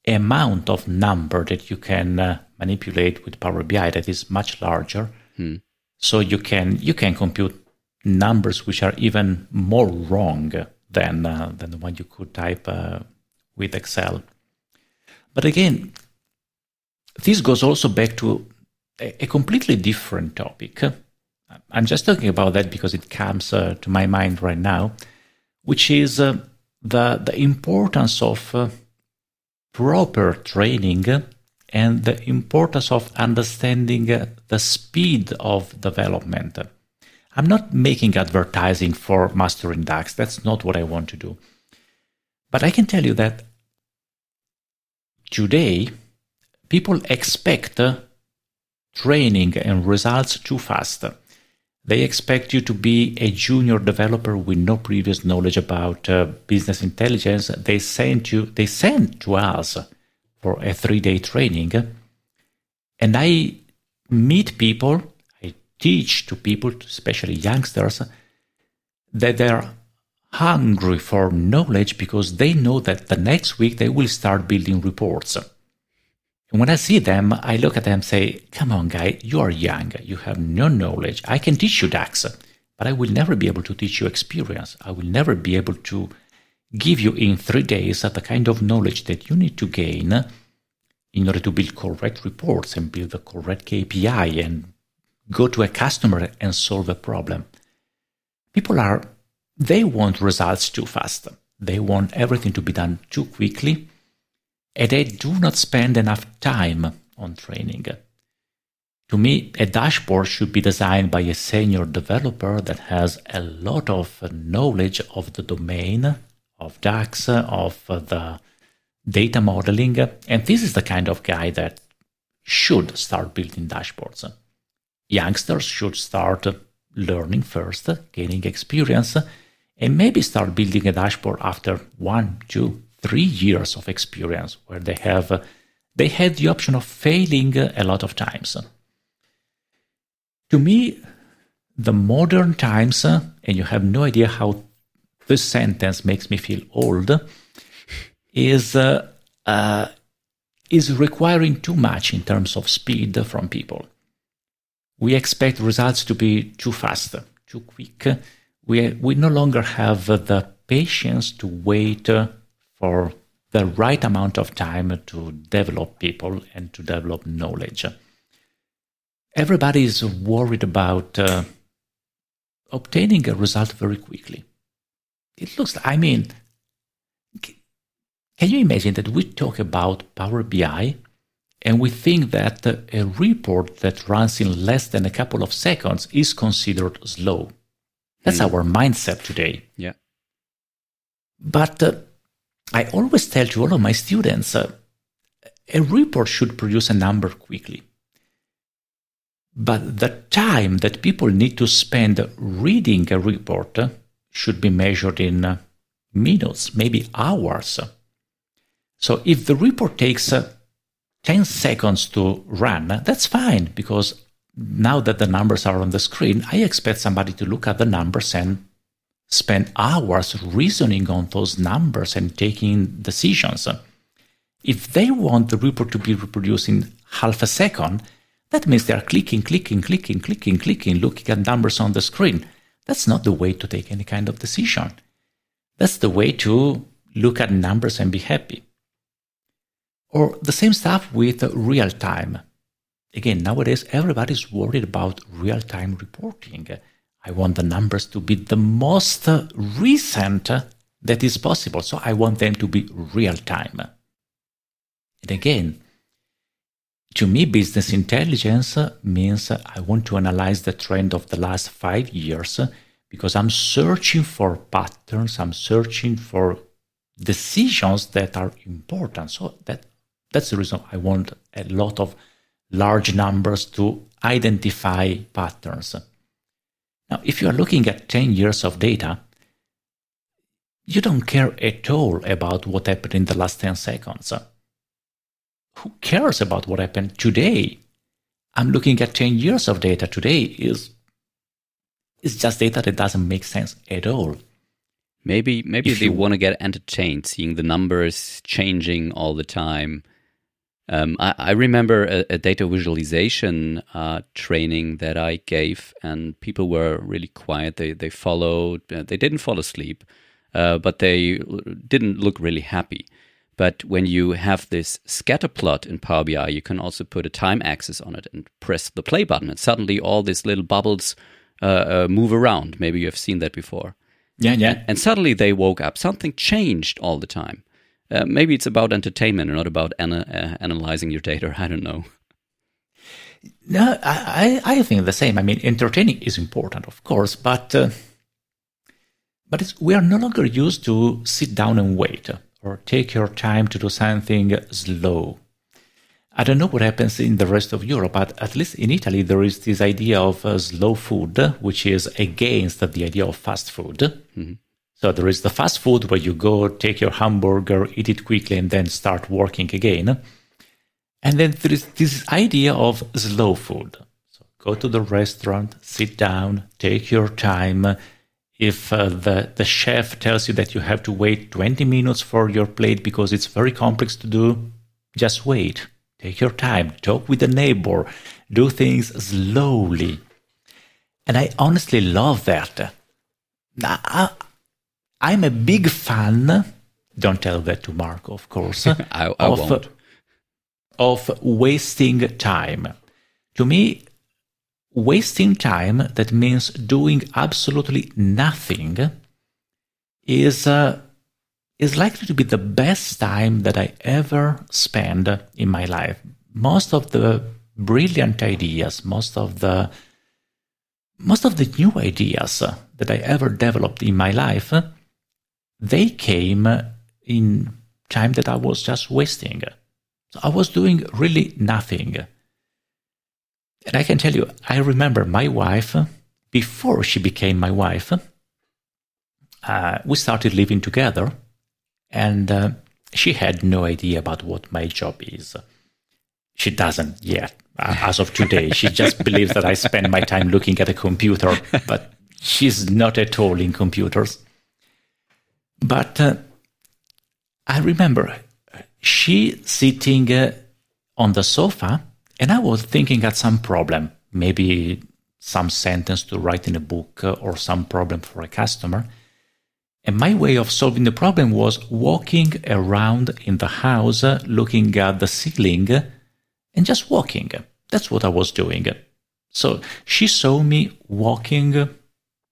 amount of number that you can uh, manipulate with Power B I that is much larger. Hmm. So you can you can compute numbers which are even more wrong than uh, than the one you could type uh, with Excel. But again, this goes also back to a, a completely different topic. I'm just talking about that because it comes uh, to my mind right now, which is uh, the the importance of uh, proper training. And the importance of understanding uh, the speed of development. I'm not making advertising for Mastering DAX. That's not what I want to do. But I can tell you that today, people expect uh, training and results too fast. They expect you to be a junior developer with no previous knowledge about uh, business intelligence. They send you, they send to us for a three-day training, and I meet people, I teach to people, especially youngsters, that they're hungry for knowledge because they know that the next week they will start building reports. And when I see them, I look at them and say, come on, guy, you are young, you have no knowledge. I can teach you DAX, but I will never be able to teach you experience. I will never be able to give you in three days the kind of knowledge that you need to gain in order to build correct reports and build the correct K P I and go to a customer and solve a problem. People are, they want results too fast. They want everything to be done too quickly, and they do not spend enough time on training. To me, a dashboard should be designed by a senior developer that has a lot of knowledge of the domain, of DAX, of the data modeling. And this is the kind of guy that should start building dashboards. Youngsters should start learning first, gaining experience, and maybe start building a dashboard after one, two, three years of experience where they have they had the option of failing a lot of times. To me, the modern times, and you have no idea how this sentence makes me feel old, is uh, uh, is requiring too much in terms of speed from people. We expect results to be too fast, too quick. We, we no longer have the patience to wait for the right amount of time to develop people and to develop knowledge. Everybody is worried about uh, obtaining a result very quickly. It looks, I mean, can you imagine that we talk about Power B I and we think that a report that runs in less than a couple of seconds is considered slow? That's mm. our mindset today. Yeah. But uh, I always tell to all of my students, uh, a report should produce a number quickly. But the time that people need to spend reading a report should be measured in minutes, maybe hours. So if the report takes ten seconds to run, that's fine, because now that the numbers are on the screen, I expect somebody to look at the numbers and spend hours reasoning on those numbers and taking decisions. If they want the report to be reproduced in half a second, that means they are clicking, clicking, clicking, clicking, clicking, looking at numbers on the screen. That's not the way to take any kind of decision. That's the way to look at numbers and be happy. Or the same stuff with real time. Again, nowadays, everybody's worried about real time reporting. I want the numbers to be the most recent that is possible. So I want them to be real time. And again, to me, business intelligence means I want to analyze the trend of the last five years because I'm searching for patterns, I'm searching for decisions that are important. So that, that's the reason I want a lot of large numbers to identify patterns. Now, if you are looking at ten years of data, you don't care at all about what happened in the last ten seconds. Who cares about what happened today? I'm looking at ten years of data. Today is it's just data that doesn't make sense at all. Maybe maybe if they you... want to get entertained, seeing the numbers changing all the time. Um, I, I remember a, a data visualization uh, training that I gave, and people were really quiet. They they followed. Uh, they didn't fall asleep, uh, but they didn't look really happy. But when you have this scatter plot in Power B I, you can also put a time axis on it and press the play button. And suddenly all these little bubbles uh, uh, move around. Maybe you have seen that before. Yeah, yeah. And, and suddenly they woke up. Something changed all the time. Uh, maybe it's about entertainment and not about ana- uh, analyzing your data. I don't know. No, I, I think the same. I mean, entertaining is important, of course, but, uh, but it's, we are no longer used to sit down and wait. Or take your time to do something slow. I don't know what happens in the rest of Europe, but at least in Italy, there is this idea of uh, slow food, which is against the idea of fast food. Mm-hmm. So there is the fast food where you go, take your hamburger, eat it quickly, and then start working again. And then there is this idea of slow food. So go to the restaurant, sit down, take your time. If uh, the, the chef tells you that you have to wait twenty minutes for your plate because it's very complex to do, just wait. Take your time. Talk with the neighbor. Do things slowly. And I honestly love that. I, I'm a big fan, don't tell that to Marco, of course, I, I of, won't. of wasting time. To me, wasting time, that means doing absolutely nothing, is uh, is likely to be the best time that I ever spend in my life. Most of the brilliant ideas, most of the most of the new ideas that I ever developed in my life, they came in time that I was just wasting. So I was doing really nothing. And I can tell you, I remember my wife, before she became my wife, uh, we started living together, and uh, she had no idea about what my job is. She doesn't yet, as of today. She just believes that I spend my time looking at a computer, but she's not at all in computers. But uh, I remember she sitting uh, on the sofa, and I was thinking at some problem, maybe some sentence to write in a book uh, or some problem for a customer. And my way of solving the problem was walking around in the house, uh, looking at the ceiling uh, and just walking. That's what I was doing. So she saw me walking,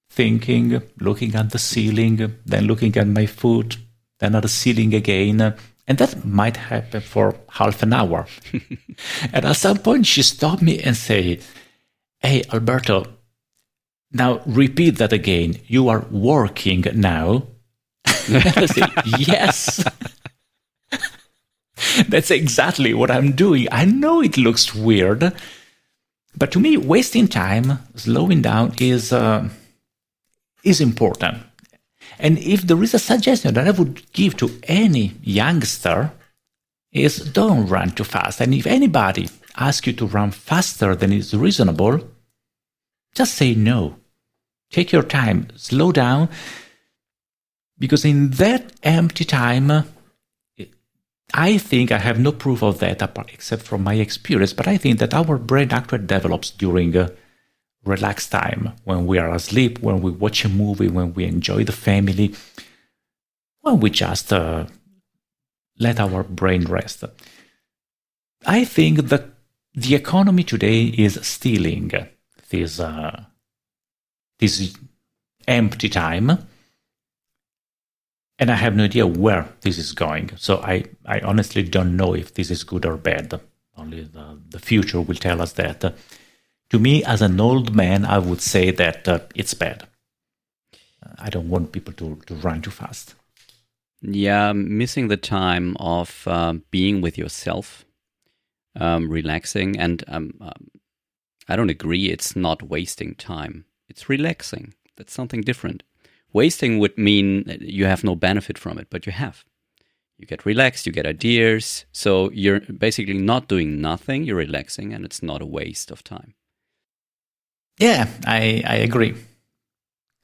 thinking, looking at the ceiling, then looking at my foot, then at the ceiling again. And that might happen for half an hour. And at some point she stopped me and said, "Hey, Alberto, now repeat that again. You are working now." I said, "Yes." That's exactly what I'm doing. I know it looks weird, but to me, wasting time, slowing down is uh, is important. And if there is a suggestion that I would give to any youngster, is don't run too fast. And if anybody asks you to run faster than is reasonable, just say no. Take your time, slow down, because in that empty time, I think I have no proof of that apart, except from my experience, but I think that our brain actually develops during uh, relaxed time, when we are asleep, when we watch a movie, when we enjoy the family, when we just uh, let our brain rest. I think that the economy today is stealing this, uh, this empty time. And I have no idea where this is going. So I, I honestly don't know if this is good or bad. Only the, the future will tell us that. Uh, to me, as an old man, I would say that uh, it's bad. I don't want people to, to run too fast. Yeah, missing the time of uh, being with yourself, um, relaxing. And um, um, I don't agree. It's not wasting time. It's relaxing. That's something different. Wasting would mean you have no benefit from it, but you have. You get relaxed, you get ideas. So you're basically not doing nothing, you're relaxing, and it's not a waste of time. Yeah, I, I agree.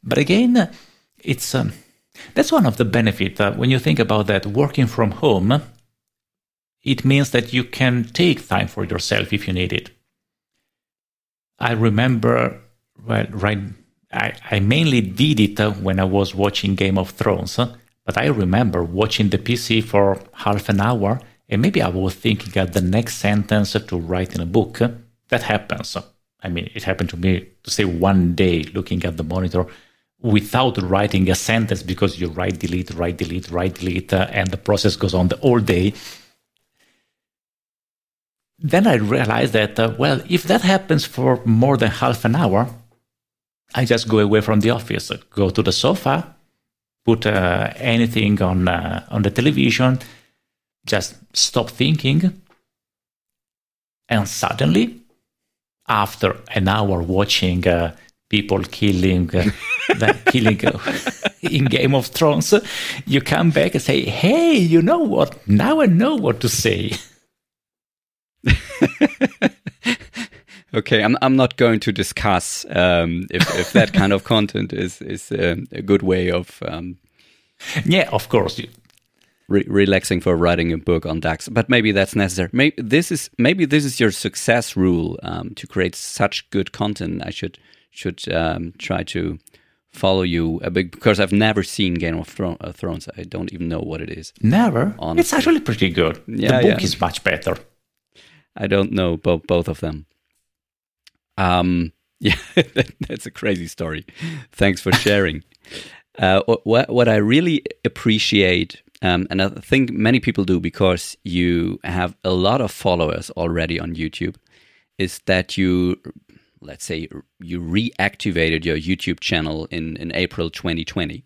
But again, it's um, that's one of the benefits. Uh, when you think about that, working from home, it means that you can take time for yourself if you need it. I remember, well, right I, I mainly did it uh, when I was watching Game of Thrones, uh, but I remember watching the P C for half an hour, and maybe I was thinking at the next sentence to write in a book. Uh, that happens. I mean, it happened to me, to say, one day looking at the monitor without writing a sentence, because you write, delete, write, delete, write, delete, uh, and the process goes on the whole day. Then I realized that, uh, well, if that happens for more than half an hour, I just go away from the office, go to the sofa, put uh, anything on uh, on the television, just stop thinking. And suddenly, after an hour watching uh, people killing, uh, the killing uh, in Game of Thrones, you come back and say, "Hey, you know what? Now I know what to say." Okay, I'm I'm not going to discuss um, if, if that kind of content is is a, a good way of um, yeah, of course, re relaxing for writing a book on DAX. But maybe that's necessary. Maybe this is maybe this is your success rule um, to create such good content. I should should um, try to follow you a bit, because I've never seen Game of Thron uh, Thrones. I don't even know what it is. Never. Honestly. It's actually pretty good. Yeah, the book yeah. is much better. I don't know both both of them. Um, yeah, that, that's a crazy story. Thanks for sharing. uh, what, what I really appreciate, um, and I think many people do because you have a lot of followers already on YouTube, is that you, let's say, you reactivated your YouTube channel in, in April twenty twenty.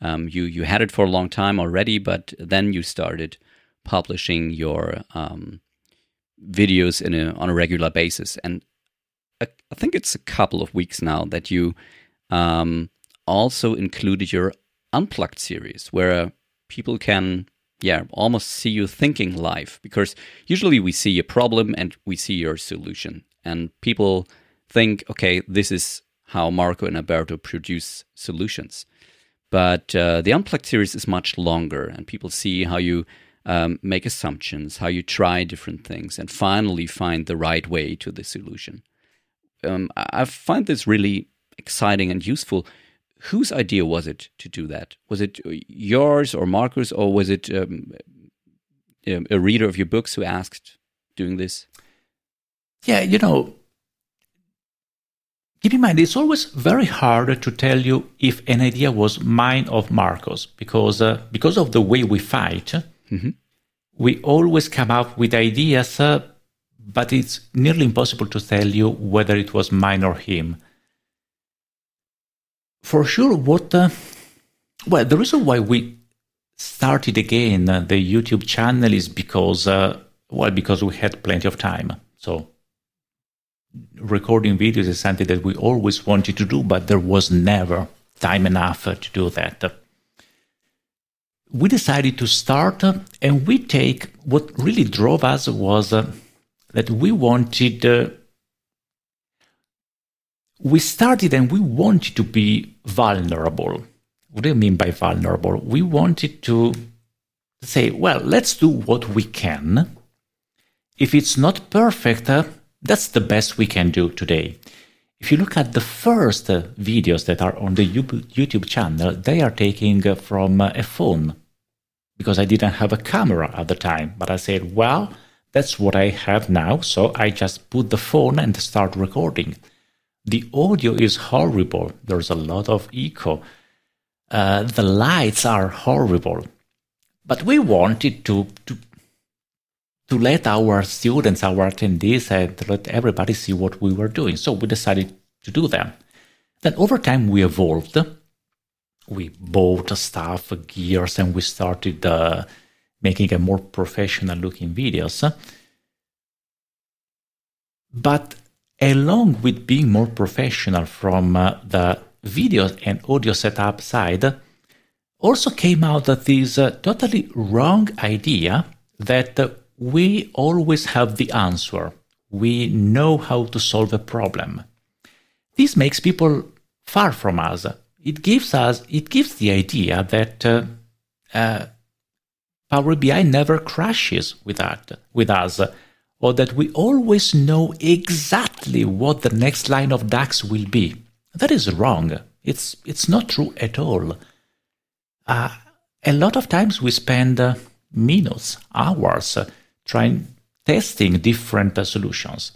Um, you, you had it for a long time already, but then you started publishing your um, videos in a, on a regular basis. And I think it's a couple of weeks now that you um, also included your Unplugged series, where people can, yeah, almost see you thinking live. Because usually we see a problem and we see your solution, and people think, okay, this is how Marco and Alberto produce solutions. But uh, the Unplugged series is much longer, and people see how you um, make assumptions, how you try different things, and finally find the right way to the solution. Um, I find this really exciting and useful. Whose idea was it to do that? Was it yours or Marco's, or was it um, a reader of your books who asked doing this? Yeah, you know, keep in mind, it's always very hard to tell you if an idea was mine or Marco's, because uh, because of the way we fight, mm-hmm. we always come up with ideas, uh, but it's nearly impossible to tell you whether it was mine or him. For sure, what... Uh, well, the reason why we started again uh, the YouTube channel is because, uh, well, because we had plenty of time. So recording videos is something that we always wanted to do, but there was never time enough uh, to do that. We decided to start, uh, and we take... What really drove us was uh, that we wanted... Uh, We started and we wanted to be vulnerable. What do you mean by vulnerable? We wanted to say, well, let's do what we can. If it's not perfect, uh, that's the best we can do today. If you look at the first uh, videos that are on the YouTube channel, they are taken uh, from uh, a phone, because I didn't have a camera at the time. But I said, well, that's what I have now. So I just put the phone and start recording. The audio is horrible. There's a lot of echo. Uh, the lights are horrible. But we wanted to, to, to let our students, our attendees, and to let everybody see what we were doing. So we decided to do that. Then over time we evolved. We bought stuff, gears, and we started uh, making a more professional-looking videos. But along with being more professional from uh, the video and audio setup side, also came out that this uh, totally wrong idea that uh, we always have the answer. We know how to solve a problem. This makes people far from us. It gives us, it gives the idea that uh, uh, Power B I never crashes with that, with us. Or that we always know exactly what the next line of DAX will be. That is wrong. It's it's not true at all. Uh, a lot of times we spend uh, minutes, hours, uh, trying testing different uh, solutions.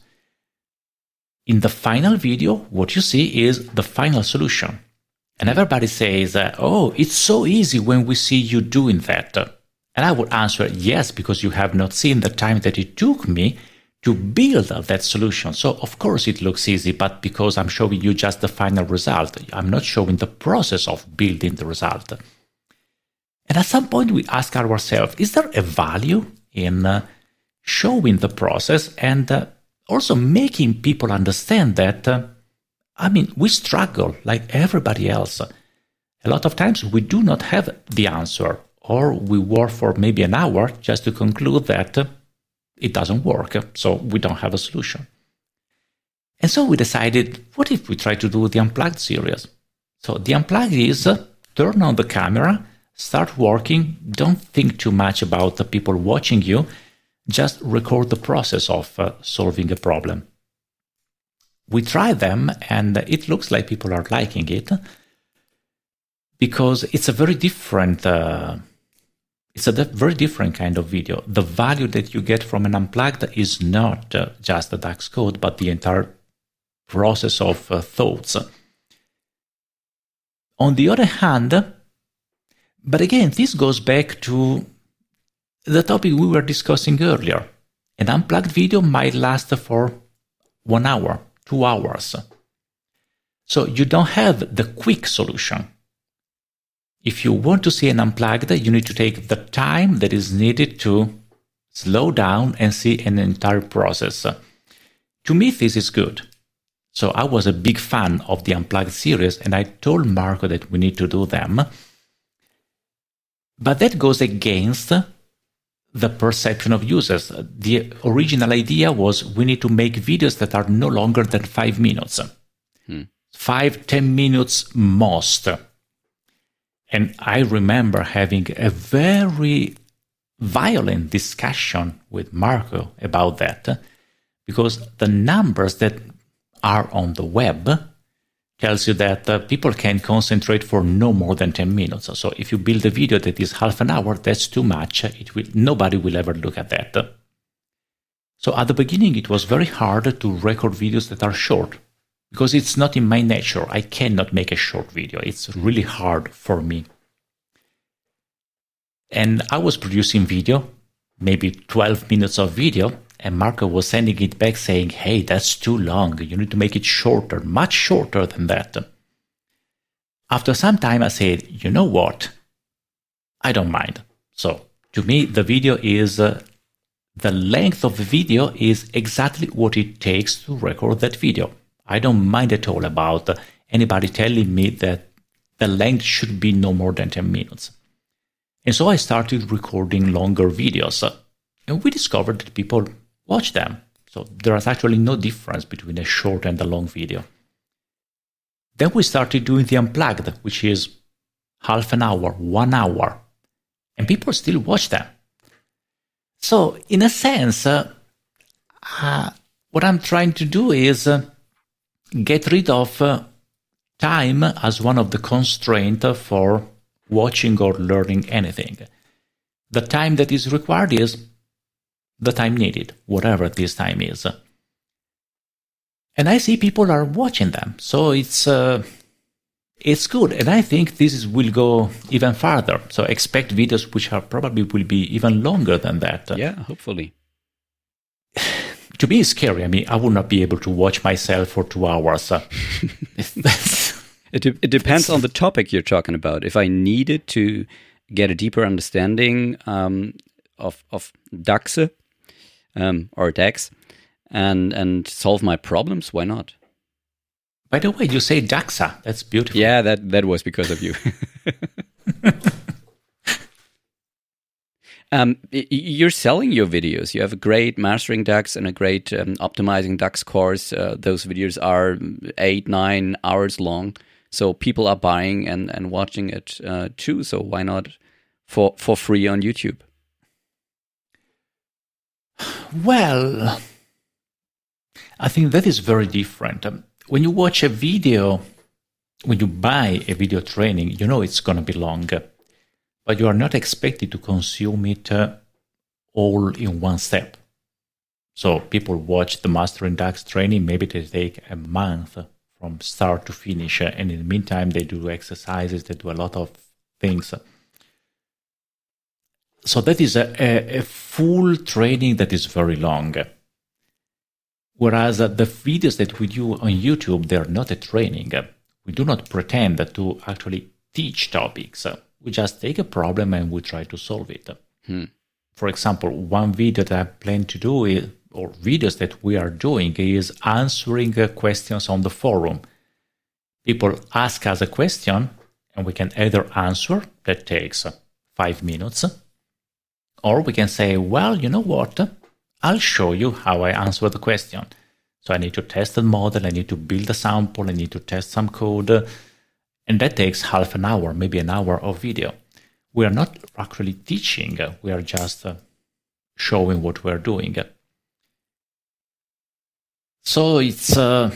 In the final video, what you see is the final solution. And everybody says, uh, oh, it's so easy when we see you doing that. And I would answer, yes, because you have not seen the time that it took me to build that solution. So, of course, it looks easy, but because I'm showing you just the final result, I'm not showing the process of building the result. And at some point, we ask ourselves, is there a value in uh, showing the process and uh, also making people understand that, uh, I mean, we struggle like everybody else. A lot of times, we do not have the answer. Or we work for maybe an hour just to conclude that uh, it doesn't work, so we don't have a solution. And so we decided, what if we try to do the Unplugged series? So the Unplugged is uh, turn on the camera, start working, don't think too much about the people watching you, just record the process of uh, solving a problem. We try them, and it looks like people are liking it, because it's a very different... Uh, It's a very different kind of video. The value that you get from an Unplugged is not uh, just the DAX code, but the entire process of uh, thoughts. On the other hand, but again, this goes back to the topic we were discussing earlier. An Unplugged video might last for one hour, two hours. So you don't have the quick solution. If you want to see an Unplugged, you need to take the time that is needed to slow down and see an entire process. To me, this is good. So I was a big fan of the Unplugged series, and I told Marco that we need to do them. But that goes against the perception of users. The original idea was we need to make videos that are no longer than five minutes. Hmm. Five, ten minutes most. And I remember having a very violent discussion with Marco about that, because the numbers that are on the web tells you that uh, people can concentrate for no more than ten minutes. So if you build a video that is half an hour, that's too much. It will nobody will ever look at that. So at the beginning, it was very hard to record videos that are short, because it's not in my nature. I cannot make a short video. It's really hard for me. And I was producing video, maybe twelve minutes of video, and Marco was sending it back saying, hey, that's too long. You need to make it shorter, much shorter than that. After some time, I said, you know what? I don't mind. So to me, the video is, uh, the length of the video is exactly what it takes to record that video. I don't mind at all about anybody telling me that the length should be no more than ten minutes. And so I started recording longer videos, and we discovered that people watch them. So there is actually no difference between a short and a long video. Then we started doing the unplugged, which is half an hour, one hour, and people still watch them. So in a sense, uh, uh, what I'm trying to do is uh, get rid of uh, time as one of the constraints for watching or learning anything. The time that is required is the time needed, whatever this time is. And I see people are watching them, so it's uh, it's good. And I think this will go even farther. So expect videos which are probably will be even longer than that. Yeah, hopefully. To me, it's scary. I mean, I would not be able to watch myself for two hours. it, de- it depends on the topic you're talking about. If I needed to get a deeper understanding um, of of DAX um, or DAX and and solve my problems, why not? By the way, you say DAXA. That's beautiful. Yeah, that, that was because of you. Um, you're selling your videos. You have a great Mastering DAX and a great um, Optimizing DAX course. Uh, those videos are eight, nine hours long. So people are buying and, and watching it uh, too. So why not for, for free on YouTube? Well, I think that is very different. Um, when you watch a video, when you buy a video training, you know it's going to be longer. But you are not expected to consume it uh, all in one step. So people watch the Mastering DAX training, maybe they take a month from start to finish, uh, and in the meantime they do exercises, they do a lot of things. So that is a, a, a full training that is very long. Whereas uh, the videos that we do on YouTube, they are not a training. We do not pretend to actually teach topics. We just take a problem and we try to solve it. Hmm. For example, one video that I plan to do, is, or videos that we are doing, is answering questions on the forum. People ask us a question, and we can either answer, that takes five minutes, or we can say, well, you know what? I'll show you how I answer the question. So I need to test the model, I need to build a sample, I need to test some code. And that takes half an hour, maybe an hour of video. We are not actually teaching. We are just showing what we're doing. So it's, uh,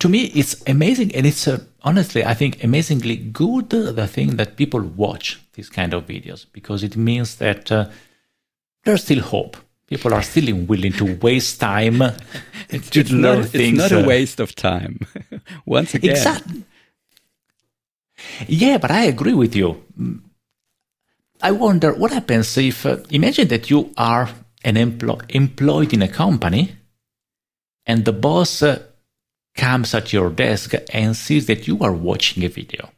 to me, it's amazing. And it's uh, honestly, I think, amazingly good, the thing that people watch these kind of videos, because it means that uh, there's still hope. People are still willing to waste time it's, to it's learn not, things. It's not a waste of time. Once again. Exactly. Yeah, but I agree with you. I wonder what happens if, uh, imagine that you are an empl- employed in a company and the boss uh, comes at your desk and sees that you are watching a video.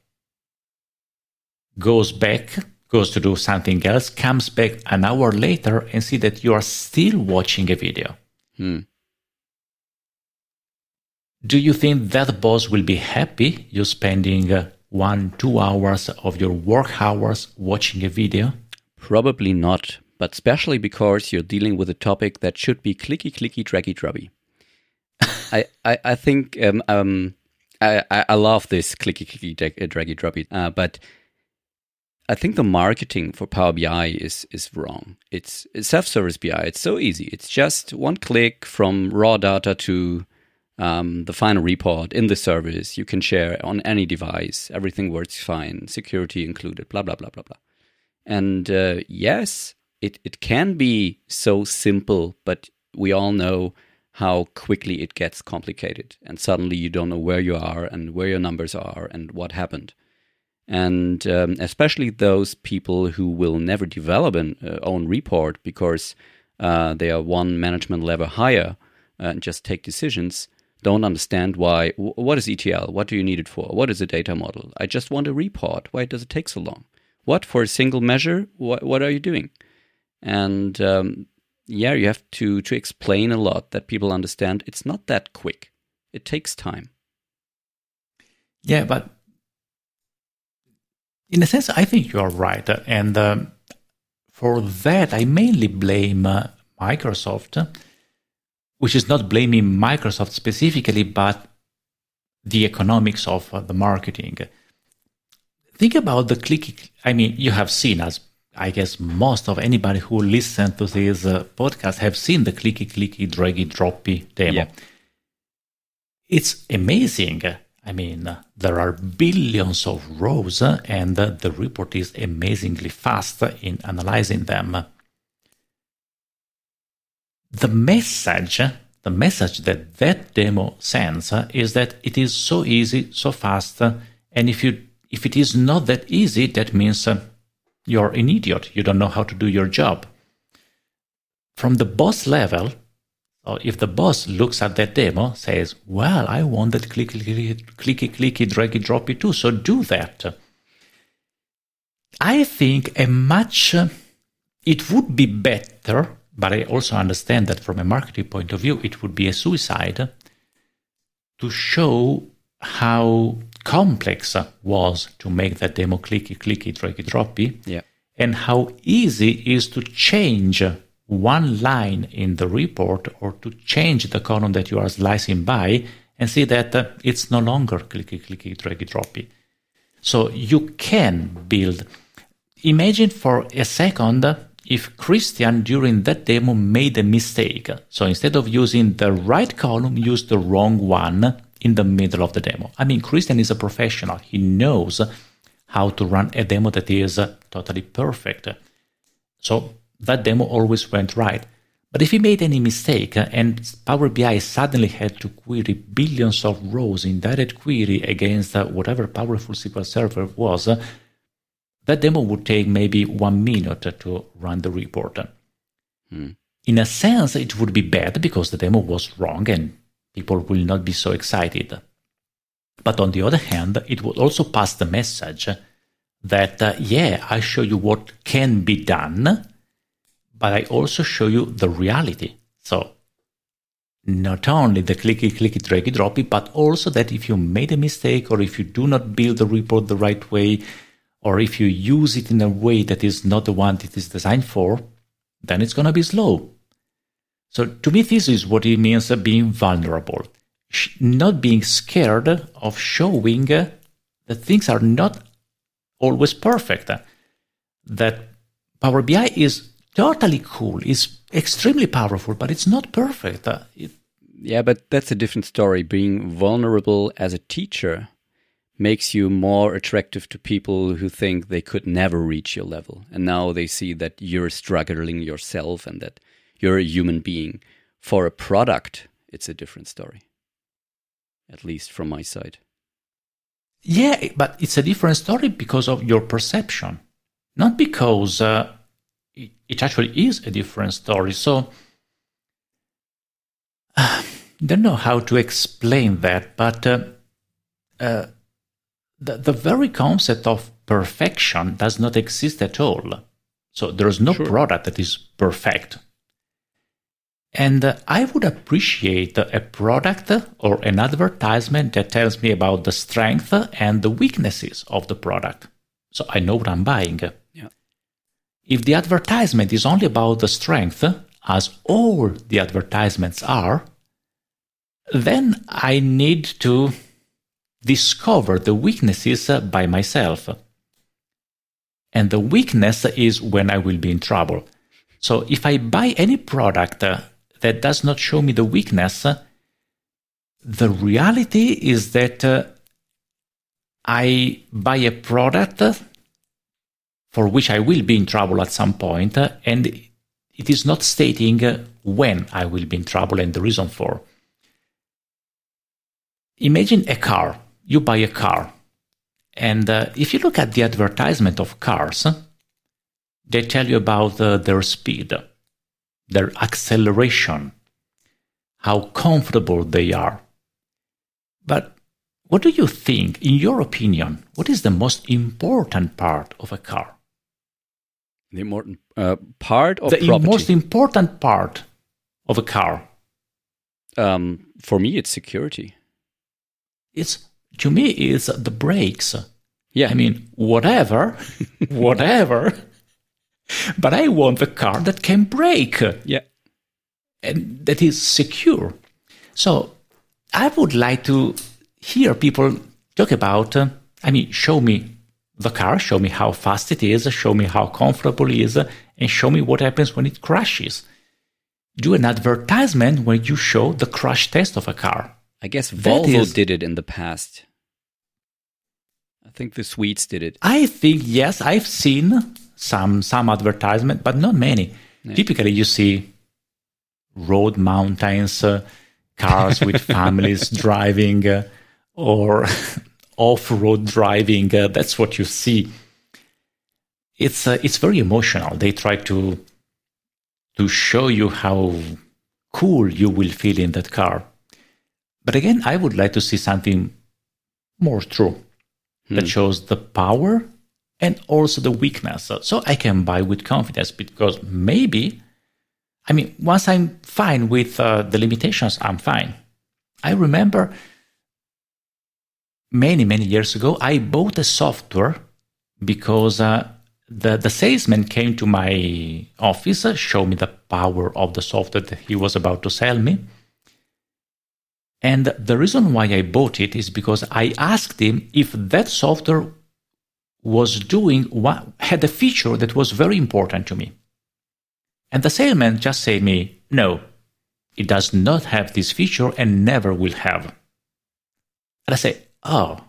Goes back, goes to do something else, comes back an hour later and sees that you are still watching a video. Hmm. Do you think that boss will be happy you spending uh, one, two hours of your work hours watching a video? Probably not, but especially because you're dealing with a topic that should be clicky, clicky, draggy, drubby. I, I, I think um, um, I, I love this clicky, clicky, draggy, drubby, uh, but I think the marketing for Power B I is is wrong. It's, it's self-service B I. It's so easy. It's just one click from raw data to um, the final report in the service. You can share on any device. Everything works fine. Security included, blah, blah, blah, blah, blah. And uh, yes, it, it can be so simple, but we all know how quickly it gets complicated. And suddenly you don't know where you are and where your numbers are and what happened. And um, especially those people who will never develop an uh, own report because uh, they are one management level higher and just take decisions, don't understand why. What is E T L? What do you need it for? What is a data model? I just want a report. Why does it take so long? What, for a single measure? What, what are you doing? And um, yeah, you have to, to explain a lot that people understand. It's not that quick. It takes time. Yeah, but in a sense, I think you are right. And um, for that, I mainly blame uh, Microsoft, which is not blaming Microsoft specifically, but the economics of uh, the marketing. Think about the clicking. I mean, you have seen, as I guess most of anybody who listened to this uh, podcast have seen the clicky, clicky, draggy, droppy demo. Yeah. It's amazing. I mean, there are billions of rows, and the report is amazingly fast in analyzing them. The message, the message that that demo sends is that it is so easy, so fast, and if you if it is not that easy, that means you're an idiot. You don't know how to do your job. From the boss level, or if the boss looks at that demo, says, well, I want that clicky, clicky, clicky, clicky, draggy, droppy too, so do that. I think a much, it would be better, but I also understand that from a marketing point of view, it would be a suicide to show how complex was to make that demo clicky, clicky, draggy, droppy, yeah, and how easy it is to change one line in the report or to change the column that you are slicing by and see that uh, it's no longer clicky, clicky, draggy, droppy. So you can build. Imagine for a second if Christian during that demo made a mistake. So instead of using the right column, use the wrong one in the middle of the demo. I mean, Christian is a professional. He knows how to run a demo that is uh, totally perfect. So that demo always went right. But if he made any mistake and Power B I suddenly had to query billions of rows in direct query against whatever powerful S Q L server was, that demo would take maybe one minute to run the report. Hmm. In a sense, it would be bad because the demo was wrong and people will not be so excited. But on the other hand, it would also pass the message that, uh, yeah, I show you what can be done, but I also show you the reality. So not only the clicky, clicky, draggy, droppy, but also that if you made a mistake or if you do not build the report the right way, or if you use it in a way that is not the one it is designed for, then it's going to be slow. So to me, this is what it means being vulnerable, not being scared of showing that things are not always perfect, that Power B I is totally cool. It's extremely powerful, but it's not perfect. Uh, it... Yeah, but that's a different story. Being vulnerable as a teacher makes you more attractive to people who think they could never reach your level. And now they see that you're struggling yourself and that you're a human being. For a product, it's a different story, at least from my side. Yeah, but it's a different story because of your perception, not because... Uh, It actually is a different story. So I uh, don't know how to explain that, but uh, uh, the, the very concept of perfection does not exist at all. So there is no sure. product that is perfect. And uh, I would appreciate a product or an advertisement that tells me about the strength and the weaknesses of the product, so I know what I'm buying. If the advertisement is only about the strength, as all the advertisements are, then I need to discover the weaknesses by myself. And the weakness is when I will be in trouble. So if I buy any product uh, that does not show me the weakness, uh, the reality is that uh, I buy a product uh, for which I will be in trouble at some point, uh, and it is not stating uh, when I will be in trouble and the reason for. Imagine a car. You buy a car. And uh, if you look at the advertisement of cars, they tell you about uh, their speed, their acceleration, how comfortable they are. But what do you think, in your opinion, what is the most important part of a car? The important uh, part of the property? The most important part of a car? Um, for me, it's security. It's to me, it's the brakes. Yeah, I mean, whatever, whatever. But I want a car that can brake. Yeah, and that is secure. So I would like to hear people talk about. Uh, I mean, show me the car, show me how fast it is, show me how comfortable it is, and show me what happens when it crashes. Do an advertisement where you show the crash test of a car. I guess Volvo is, did it in the past. I think the Swedes did it. I think, yes, I've seen some some advertisement, but not many. No. Typically, you see road mountains, uh, cars with families driving, uh, or off-road driving. Uh, that's what you see. It's uh, it's very emotional. They try to to show you how cool you will feel in that car. But again, I would like to see something more true that hmm. shows the power and also the weakness. So, so I can buy with confidence because maybe, I mean, once I'm fine with uh, the limitations, I'm fine. I remember many, many years ago, I bought a software because uh, the, the salesman came to my office, uh, showed me the power of the software that he was about to sell me. And the reason why I bought it is because I asked him if that software was doing what had a feature that was very important to me. And the salesman just said me, no, it does not have this feature and never will have. And I say, oh,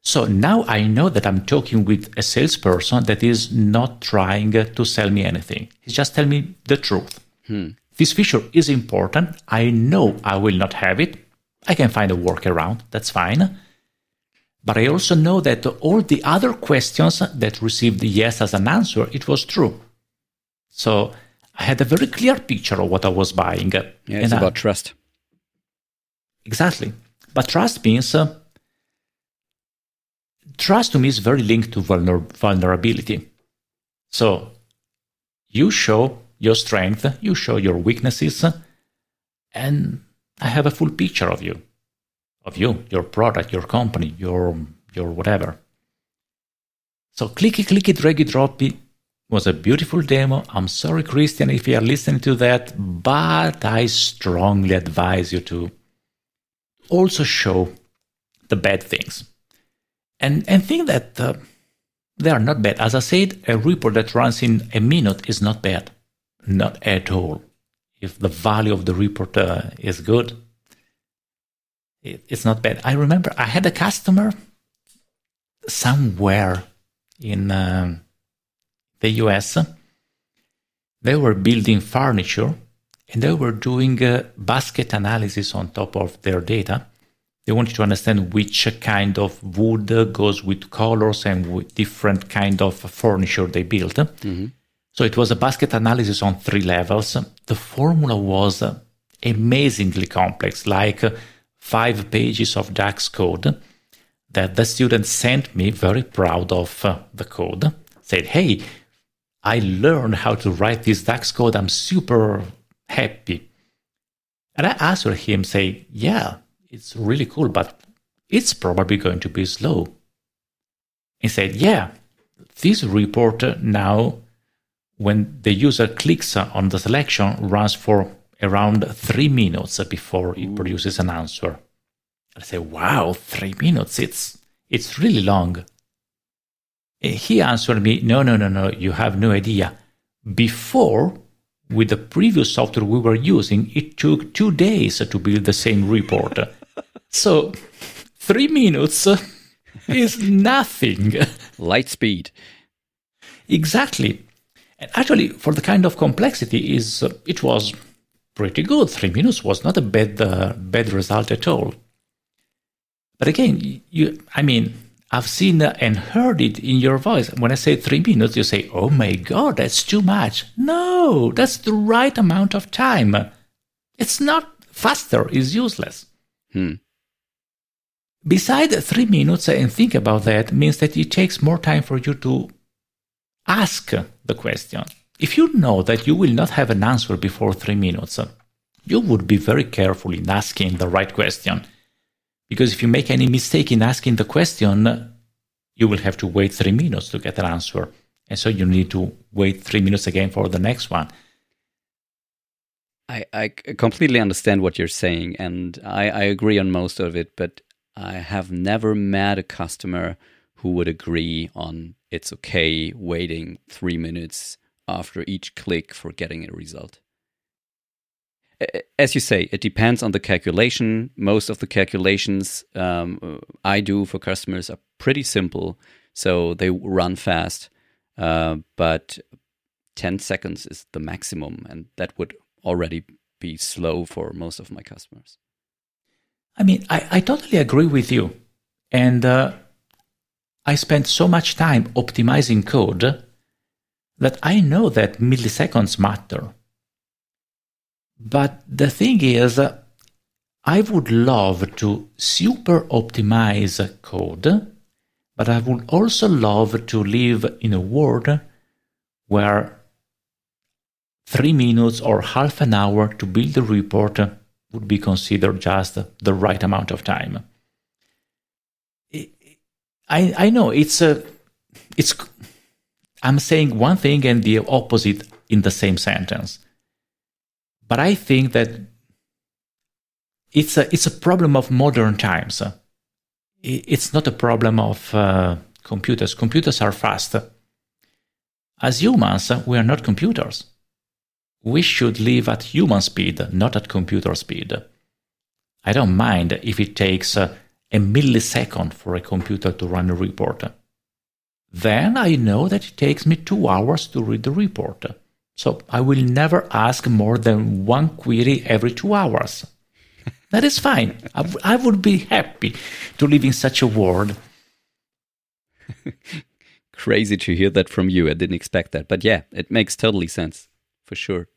so now I know that I'm talking with a salesperson that is not trying to sell me anything. He's just telling me the truth. Hmm. This feature is important. I know I will not have it. I can find a workaround. That's fine. But I also know that all the other questions that received yes as an answer, it was true. So I had a very clear picture of what I was buying. Yeah, it's and about I, trust. Exactly. But trust means... Uh, trust to me is very linked to vulner- vulnerability. So you show... your strength, you show your weaknesses, and I have a full picture of you, of you, your product, your company, your your whatever. So clicky, clicky, draggy, droppy was a beautiful demo. I'm sorry, Christian, if you are listening to that, but I strongly advise you to also show the bad things. And, and think that uh, they are not bad. As I said, a report that runs in a minute is not bad. Not at all. If the value of the report uh, is good, it, it's not bad. I remember I had a customer somewhere in um, the U S. They were building furniture and they were doing uh, basket analysis on top of their data. They wanted to understand which kind of wood goes with colors and with different kind of furniture they built. Mm-hmm. So it was a basket analysis on three levels. The formula was amazingly complex, like five pages of DAX code that the student sent me, very proud of the code, said, hey, I learned how to write this DAX code. I'm super happy. And I answered him, say, yeah, it's really cool, but it's probably going to be slow. He said, yeah, this report now... when the user clicks on the selection, runs for around three minutes before it produces an answer. I say, wow, three minutes, it's it's really long. he answered me, no, no, no, no, you have no idea. Before, with the previous software we were using, it took two days to build the same report. So three minutes is nothing. Light speed. Exactly. And actually, for the kind of complexity, is uh, it was pretty good. Three minutes was not a bad uh, bad result at all. But again, you, I mean, I've seen and heard it in your voice. When I say three minutes, you say, oh my God, that's too much. No, that's the right amount of time. It's not faster, it's useless. Hmm. Besides three minutes, and think about that, means that it takes more time for you to ask the question. If you know that you will not have an answer before three minutes, you would be very careful in asking the right question. Because if you make any mistake in asking the question, you will have to wait three minutes to get an answer. And so you need to wait three minutes again for the next one. I, I completely understand what you're saying, and I, I agree on most of it, but I have never met a customer who would agree on it's okay waiting three minutes after each click for getting a result. As you say, it depends on the calculation. Most of the calculations um, I do for customers are pretty simple, so they run fast. Uh, but ten seconds is the maximum, and that would already be slow for most of my customers. I mean, I, I totally agree with you. And uh, I spent so much time optimizing code that I know that milliseconds matter. But the thing is, I would love to super optimize code, but I would also love to live in a world where three minutes or half an hour to build a report would be considered just the right amount of time. I, I know it's a, it's, I'm saying one thing and the opposite in the same sentence. But I think that it's a, it's a problem of modern times. It's not a problem of uh, computers. Computers are fast. As humans, we are not computers. We should live at human speed, not at computer speed. I don't mind if it takes a millisecond for a computer to run a report. Then I know that it takes me two hours to read the report. So I will never ask more than one query every two hours. That is fine. I, w- I would be happy to live in such a world. Crazy to hear that from you. I didn't expect that. But yeah, it makes totally sense, for sure.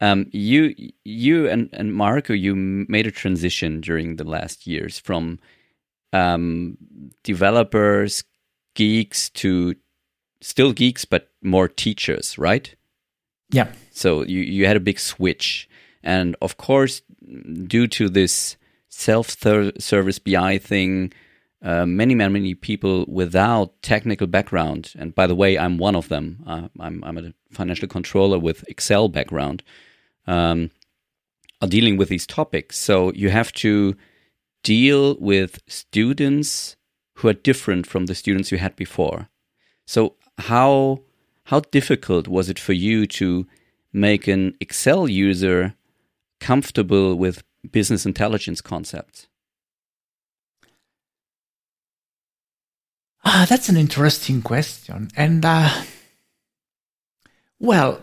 Um, you you and, and Marco, you made a transition during the last years from um, developers, geeks to still geeks, but more teachers, right? Yeah. So you, you had a big switch. And of course, due to this self-service B I thing, uh, many, many, many people without technical background, and by the way, I'm one of them. Uh, I'm, I'm a financial controller with Excel background, um, are dealing with these topics. So you have to deal with students who are different from the students you had before. So how... How difficult was it for you to make an Excel user comfortable with business intelligence concepts? Ah, that's an interesting question. And, uh, well,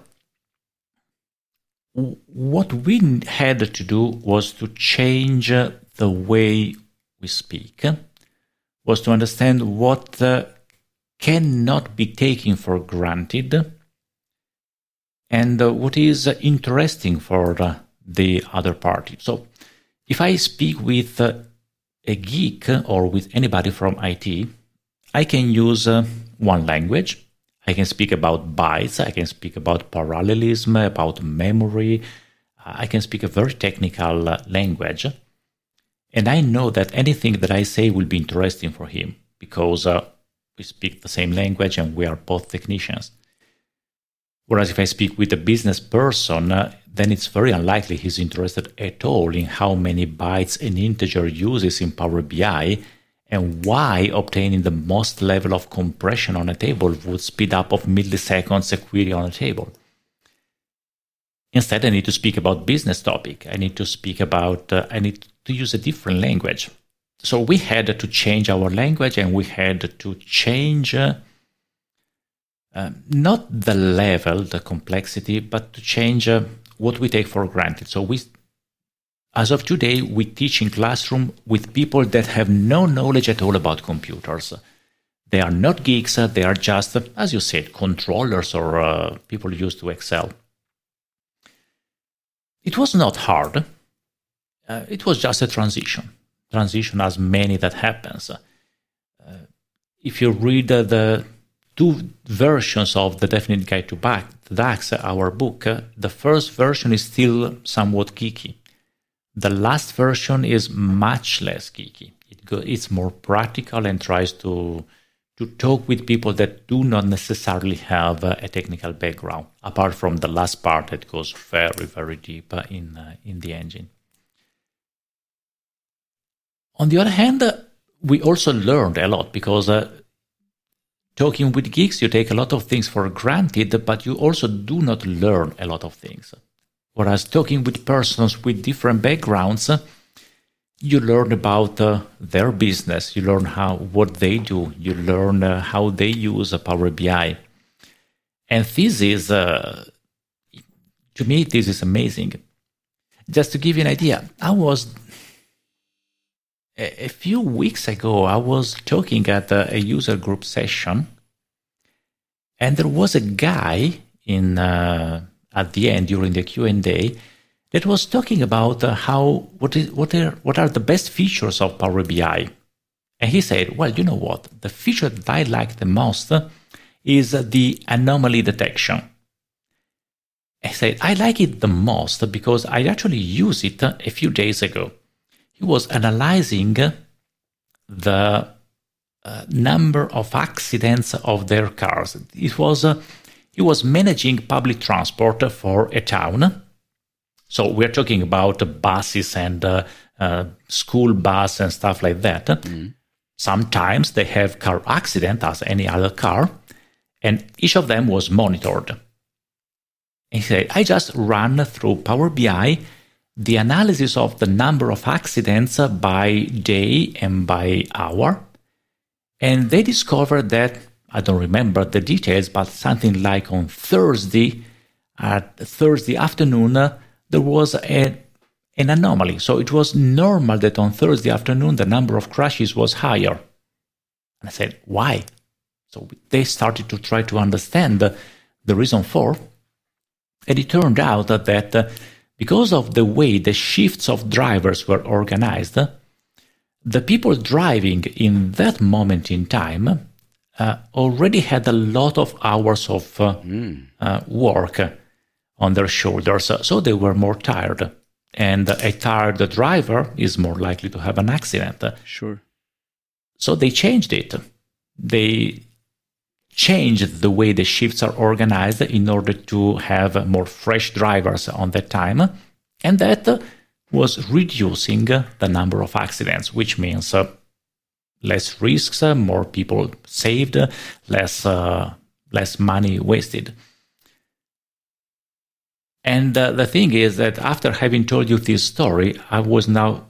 w- what we had to do was to change the way we speak, was to understand what the cannot be taken for granted, and uh, what is uh, interesting for uh, the other party. So if I speak with uh, a geek or with anybody from I T, I can use uh, one language. I can speak about bytes, I can speak about parallelism, about memory, I can speak a very technical uh, language, and I know that anything that I say will be interesting for him, because uh, we speak the same language and we are both technicians. Whereas if I speak with a business person, uh, then it's very unlikely he's interested at all in how many bytes an integer uses in Power B I and why obtaining the most level of compression on a table would speed up of milliseconds a query on a table. Instead, I need to speak about business topic. I need to speak about, uh, I need to use a different language. So we had to change our language, and we had to change uh, uh, not the level, the complexity, but to change uh, what we take for granted. So we, as of today, we teach in classroom with people that have no knowledge at all about computers. They are not geeks. They are just, as you said, controllers or uh, people used to Excel. It was not hard. Uh, it was just a transition. Transition as many that happens. Uh, if you read uh, the two versions of The Definitive Guide to DAX, our book, uh, the first version is still somewhat geeky. The last version is much less geeky. It go, it's more practical and tries to, to talk with people that do not necessarily have uh, a technical background, apart from the last part that goes very, very deep uh, in, uh, in the engine. On the other hand, uh, we also learned a lot because uh, talking with geeks, you take a lot of things for granted, but you also do not learn a lot of things. Whereas talking with persons with different backgrounds, uh, you learn about uh, their business, you learn how what they do, you learn uh, how they use uh, Power B I. And this is, uh, to me, this is amazing. Just to give you an idea, I was... A few weeks ago, I was talking at a user group session, and there was a guy in uh, at the end during the Q and A that was talking about uh, how what is what are what are the best features of Power B I, and he said, "Well, you know what? The feature that I like the most is the anomaly detection." I said, "I like it the most because I actually used it a few days ago." He was analyzing the uh, number of accidents of their cars. It was uh, he was managing public transport for a town. So we're talking about buses and uh, uh, school bus and stuff like that. Mm. Sometimes they have car accident as any other car, and each of them was monitored. He said, "I just ran through Power B I the analysis of the number of accidents by day and by hour. And they discovered that, I don't remember the details, but something like on Thursday, at Thursday afternoon, uh, there was a, an anomaly. So it was normal that on Thursday afternoon, the number of crashes was higher." And I said, "Why?" So they started to try to understand the, the reason for, and it turned out that, that uh, because of the way the shifts of drivers were organized, the people driving in that moment in time uh, already had a lot of hours of uh, mm. uh, work on their shoulders, so they were more tired. And a tired driver is more likely to have an accident. Sure. So they changed it. They changed the way the shifts are organized in order to have more fresh drivers on that time, and that was reducing the number of accidents, which means uh, less risks, more people saved, less uh, less money wasted. And uh, the thing is that after having told you this story, I was now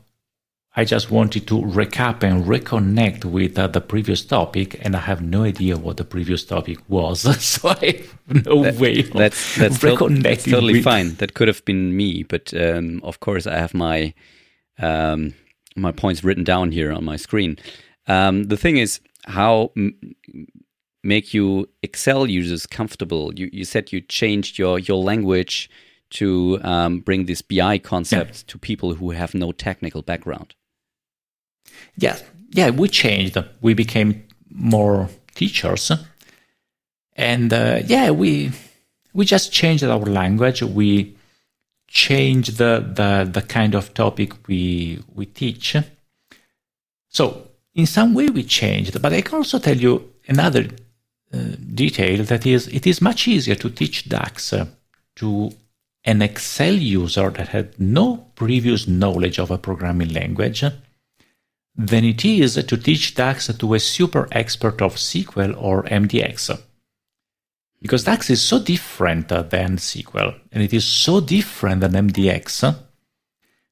I just wanted to recap and reconnect with uh, the previous topic, and I have no idea what the previous topic was, so I have no that, way of that's, that's reconnecting. That's totally with. Fine. That could have been me, but um, of course I have my um, my points written down here on my screen. Um, the thing is, how m- make you Excel users comfortable? You, you said you changed your, your language to um, bring this B I concept yeah. to people who have no technical background. Yeah, yeah, we changed. We became more teachers, and uh, yeah, we we just changed our language. We changed the, the the kind of topic we we teach. So in some way we changed, but I can also tell you another uh, detail that is it is much easier to teach DAX uh, to an Excel user that had no previous knowledge of a programming language than it is to teach DAX to a super expert of S Q L or M D X. Because DAX is so different than S Q L, and it is so different than M D X,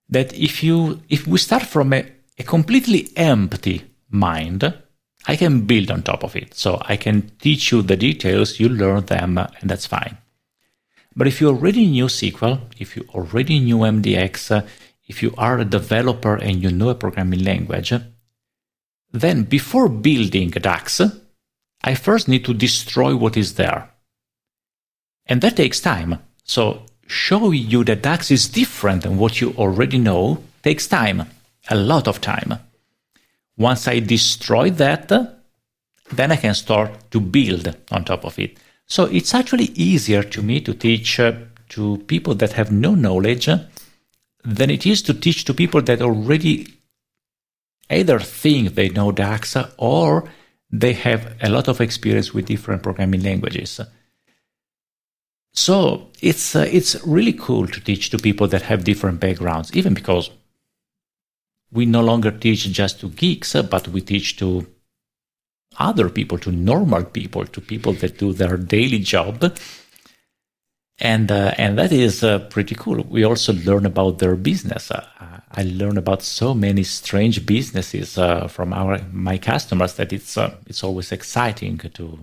that if you if we start from a, a completely empty mind, I can build on top of it. So I can teach you the details, you learn them, and that's fine. But if you already knew S Q L, if you already knew M D X, if you are a developer and you know a programming language, then before building DAX, I first need to destroy what is there. And that takes time. So showing you that DAX is different than what you already know takes time, a lot of time. Once I destroy that, then I can start to build on top of it. So it's actually easier to me to teach uh, to people that have no knowledge uh, than it is to teach to people that already either think they know DAX or they have a lot of experience with different programming languages. So it's uh, it's really cool to teach to people that have different backgrounds, even because we no longer teach just to geeks, but we teach to other people, to normal people, to people that do their daily job. And uh, and that is uh, pretty cool. We also learn about their business. Uh, I learn about so many strange businesses uh, from our my customers that it's uh, it's always exciting to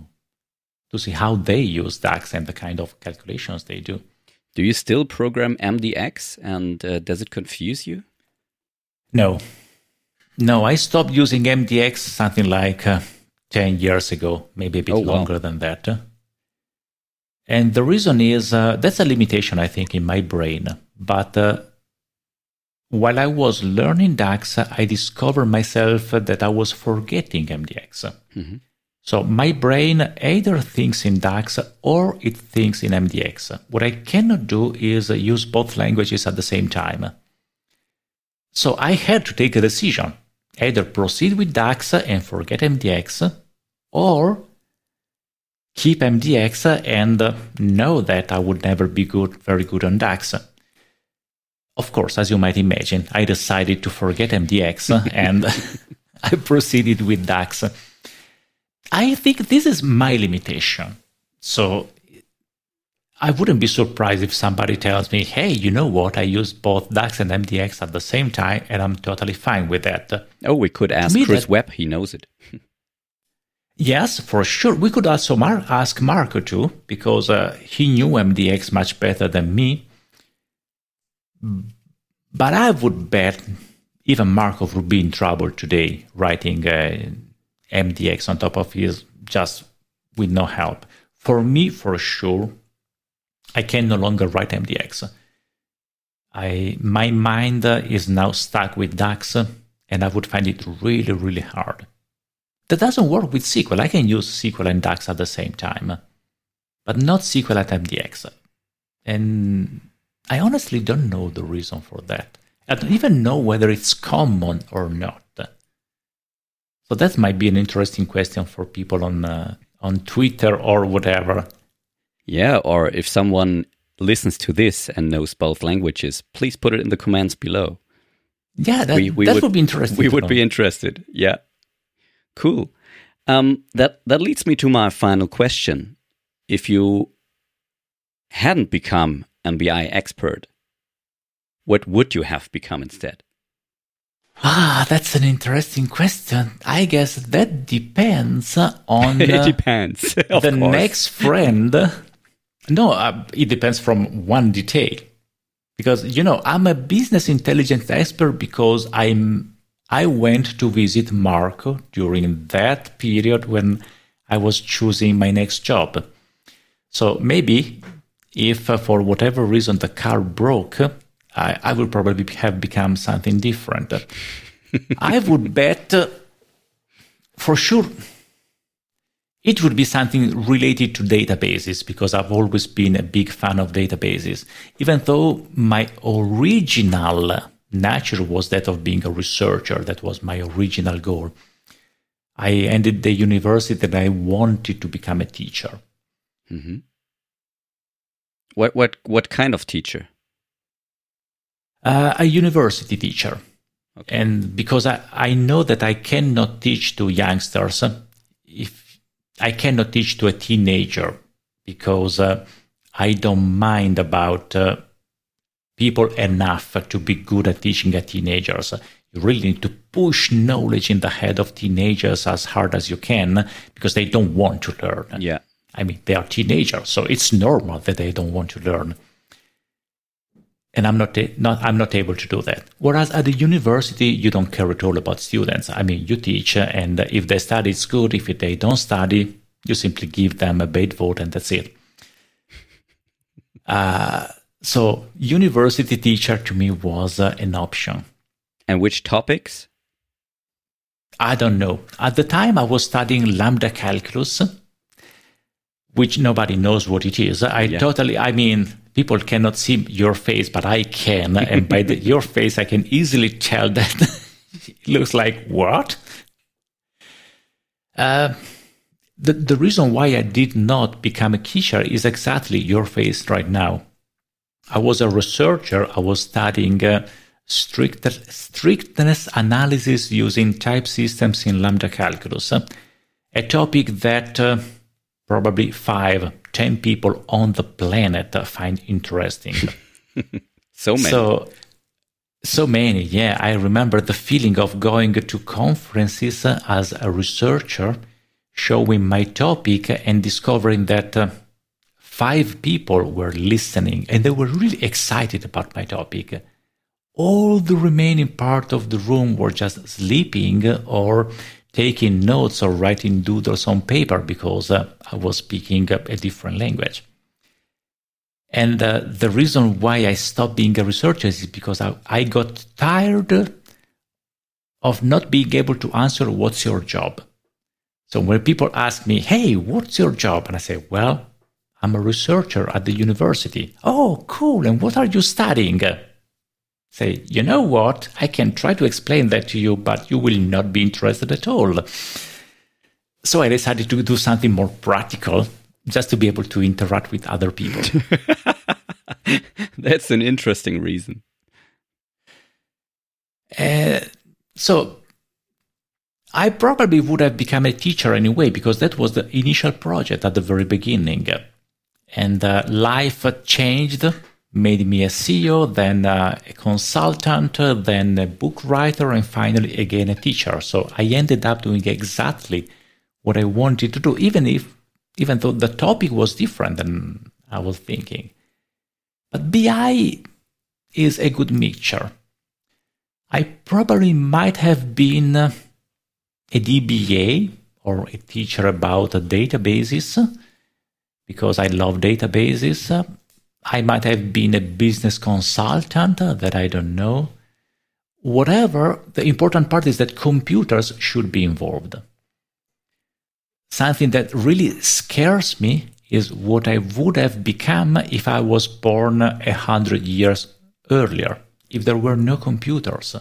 to see how they use DAX and the kind of calculations they do. Do you still program M D X, and uh, does it confuse you? No, no, I stopped using M D X something like uh, ten years ago, maybe a bit oh, longer wow. than that. And the reason is uh, that's a limitation, I think, in my brain. But uh, while I was learning DAX, I discovered myself that I was forgetting M D X. Mm-hmm. So my brain either thinks in DAX or it thinks in M D X. What I cannot do is use both languages at the same time. So I had to take a decision, either proceed with DAX and forget M D X, or keep M D X and know that I would never be good, very good on DAX. Of course, as you might imagine, I decided to forget M D X and I proceeded with DAX. I think this is my limitation. So I wouldn't be surprised if somebody tells me, hey, you know what? I use both DAX and M D X at the same time, and I'm totally fine with that. Oh, we could ask Chris Webb. He knows it. Yes, for sure. We could also mar- ask Marco too, because uh, he knew M D X much better than me. But I would bet even Marco would be in trouble today writing uh, M D X on top of his, just with no help. For me, for sure, I can no longer write M D X. I my mind is now stuck with DAX, and I would find it really, really hard. That doesn't work with S Q L. I can use S Q L and DAX at the same time, but not S Q L at M D X. And I honestly don't know the reason for that. I don't even know whether it's common or not. So that might be an interesting question for people on uh, on Twitter or whatever. Yeah, or if someone listens to this and knows both languages, please put it in the comments below. Yeah, that, we, we that would, would be interesting. We would know. be interested, yeah. Cool. Um, that, that leads me to my final question. If you hadn't become an B I expert, what would you have become instead? Ah, that's an interesting question. I guess that depends on it depends, uh, the course. next friend. No, uh, it depends from one detail. Because, you know, I'm a business intelligence expert because I'm, I went to visit Marco during that period when I was choosing my next job. So maybe if uh, for whatever reason the car broke, I, I would probably have become something different. I would bet, uh, for sure, it would be something related to databases, because I've always been a big fan of databases, even though my original nature was that of being a researcher. That was my original goal. I ended the university and I wanted to become a teacher. Mm-hmm. What what what kind of teacher? Uh, a university teacher. Okay. And because I, I know that I cannot teach to youngsters, if I cannot teach to a teenager, because uh, I don't mind about uh, people enough to be good at teaching at teenagers. You really need to push knowledge in the head of teenagers as hard as you can, because they don't want to learn. Yeah. I mean, they are teenagers, so it's normal that they don't want to learn. And I'm not, not I'm not able to do that. Whereas at the university, you don't care at all about students. I mean, you teach, and if they study, it's good. If they don't study, you simply give them a bad vote, and that's it. Uh, so university teacher to me was uh, an option. And which topics? I don't know. At the time, I was studying Lambda Calculus, which nobody knows what it is. I yeah. totally, I mean, people cannot see your face, but I can. And by the, your face, I can easily tell that it looks like, what? Uh, the, the reason why I did not become a teacher is exactly your face right now. I was a researcher. I was studying uh, strict, strictness analysis using type systems in Lambda Calculus, uh, a topic that... Uh, Probably five, ten people on the planet find interesting. So many. So, so many, yeah. I remember the feeling of going to conferences as a researcher, showing my topic and discovering that uh, five people were listening and they were really excited about my topic. All the remaining part of the room were just sleeping or taking notes or writing doodles on paper, because uh, I was picking up a different language. And uh, the reason why I stopped being a researcher is because I, I got tired of not being able to answer what's your job. So when people ask me, hey, what's your job? And I say, well, I'm a researcher at the university. Oh, cool. And what are you studying? Say, you know what, I can try to explain that to you, but you will not be interested at all. So I decided to do something more practical, just to be able to interact with other people. That's an interesting reason. Uh, so I probably would have become a teacher anyway, because that was the initial project at the very beginning. And uh, life changed. Made me a C E O, then uh, a consultant, then a book writer, and finally again a teacher. So I ended up doing exactly what I wanted to do, even if, even though the topic was different than I was thinking. But B I is a good mixture. I probably might have been a D B A or a teacher about databases, because I love databases. I might have been a business consultant, that I don't know. Whatever, the important part is that computers should be involved. Something that really scares me is what I would have become if I was born a hundred years earlier, if there were no computers.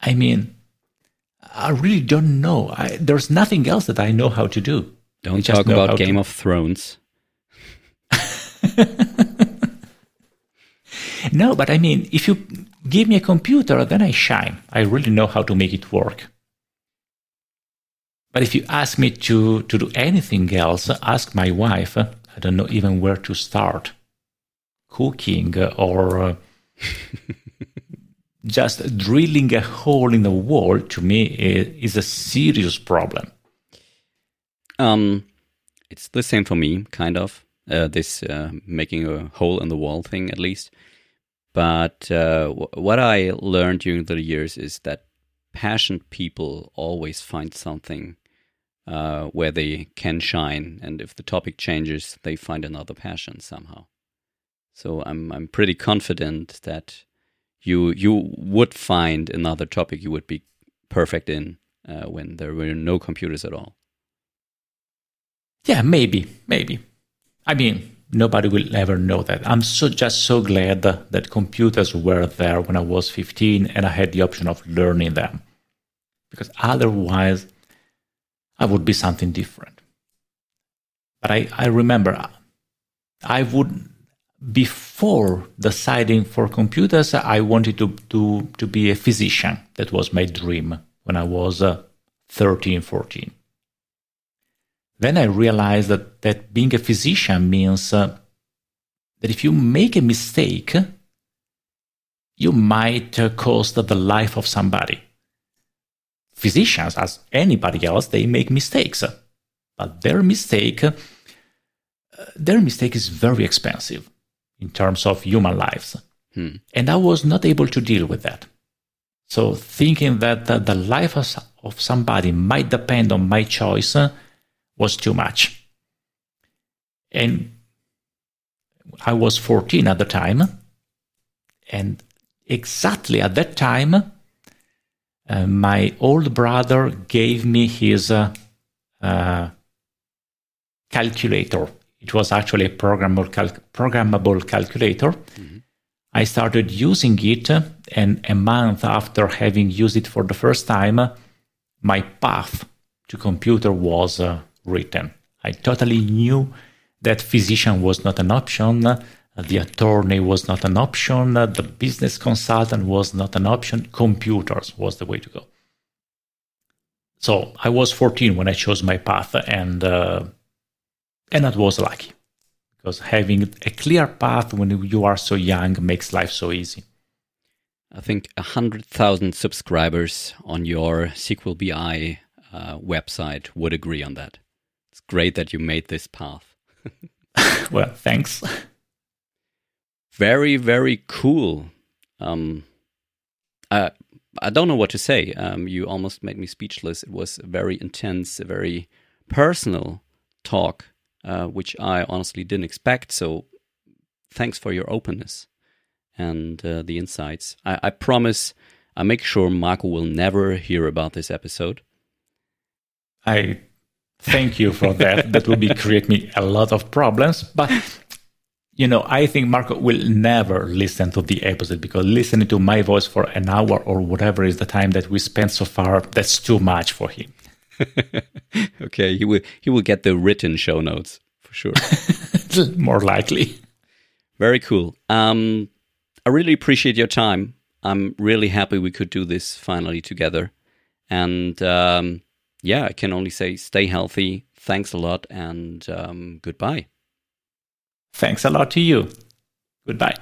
I mean, I really don't know. I, there's nothing else that I know how to do. Don't talk about Game of Thrones. No, but I mean, if you give me a computer, then I shine. I really know how to make it work. But if you ask me to, to do anything else, ask my wife, I don't know even where to start. Cooking or uh, just drilling a hole in the wall, to me, is a serious problem. Um, it's the same for me, kind of. Uh, this uh, making a hole in the wall thing, at least. But uh, w- what I learned during the years is that passionate people always find something uh, where they can shine, and if the topic changes, they find another passion somehow. So I'm I'm pretty confident that you you would find another topic you would be perfect in uh, when there were no computers at all. Yeah, maybe, maybe. I mean, nobody will ever know that. I'm so just so glad that, that computers were there when I was fifteen and I had the option of learning them. Because otherwise, I would be something different. But I, I remember I would before deciding for computers, I wanted to, to, to be a physician. That was my dream when I was uh, thirteen, fourteen. Then I realized that, that being a physician means uh, that if you make a mistake, you might uh, cost the life of somebody. Physicians, as anybody else, they make mistakes. But their mistake, uh, their mistake is very expensive in terms of human lives. Hmm. And I was not able to deal with that. So thinking that uh, the life of, of somebody might depend on my choice uh, was too much. And I was fourteen at the time. And exactly at that time, uh, my old brother gave me his uh, uh, calculator. It was actually a programmable, cal- programmable calculator. Mm-hmm. I started using it, and a month after having used it for the first time, my path to computer was uh, written. I totally knew that physician was not an option. The attorney was not an option. The business consultant was not an option. Computers was the way to go. So I was fourteen when I chose my path, and uh, and that was lucky, because having a clear path when you are so young makes life so easy. I think a hundred thousand subscribers on your S Q L B I uh, website would agree on that. It's great that you made this path. Well, thanks. Very, very cool. Um, I, I don't know what to say. Um, you almost made me speechless. It was a very intense, a very personal talk, uh, which I honestly didn't expect. So thanks for your openness and uh, the insights. I, I promise I make sure Marco will never hear about this episode. I thank you for that. That will be create me a lot of problems, but... You know, I think Marco will never listen to the episode, because listening to my voice for an hour or whatever is the time that we spent so far, that's too much for him. Okay, he will he will get the written show notes for sure. More likely. Very cool. Um, I really appreciate your time. I'm really happy we could do this finally together. And um, yeah, I can only say stay healthy. Thanks a lot, and um, goodbye. Thanks a lot to you. Goodbye.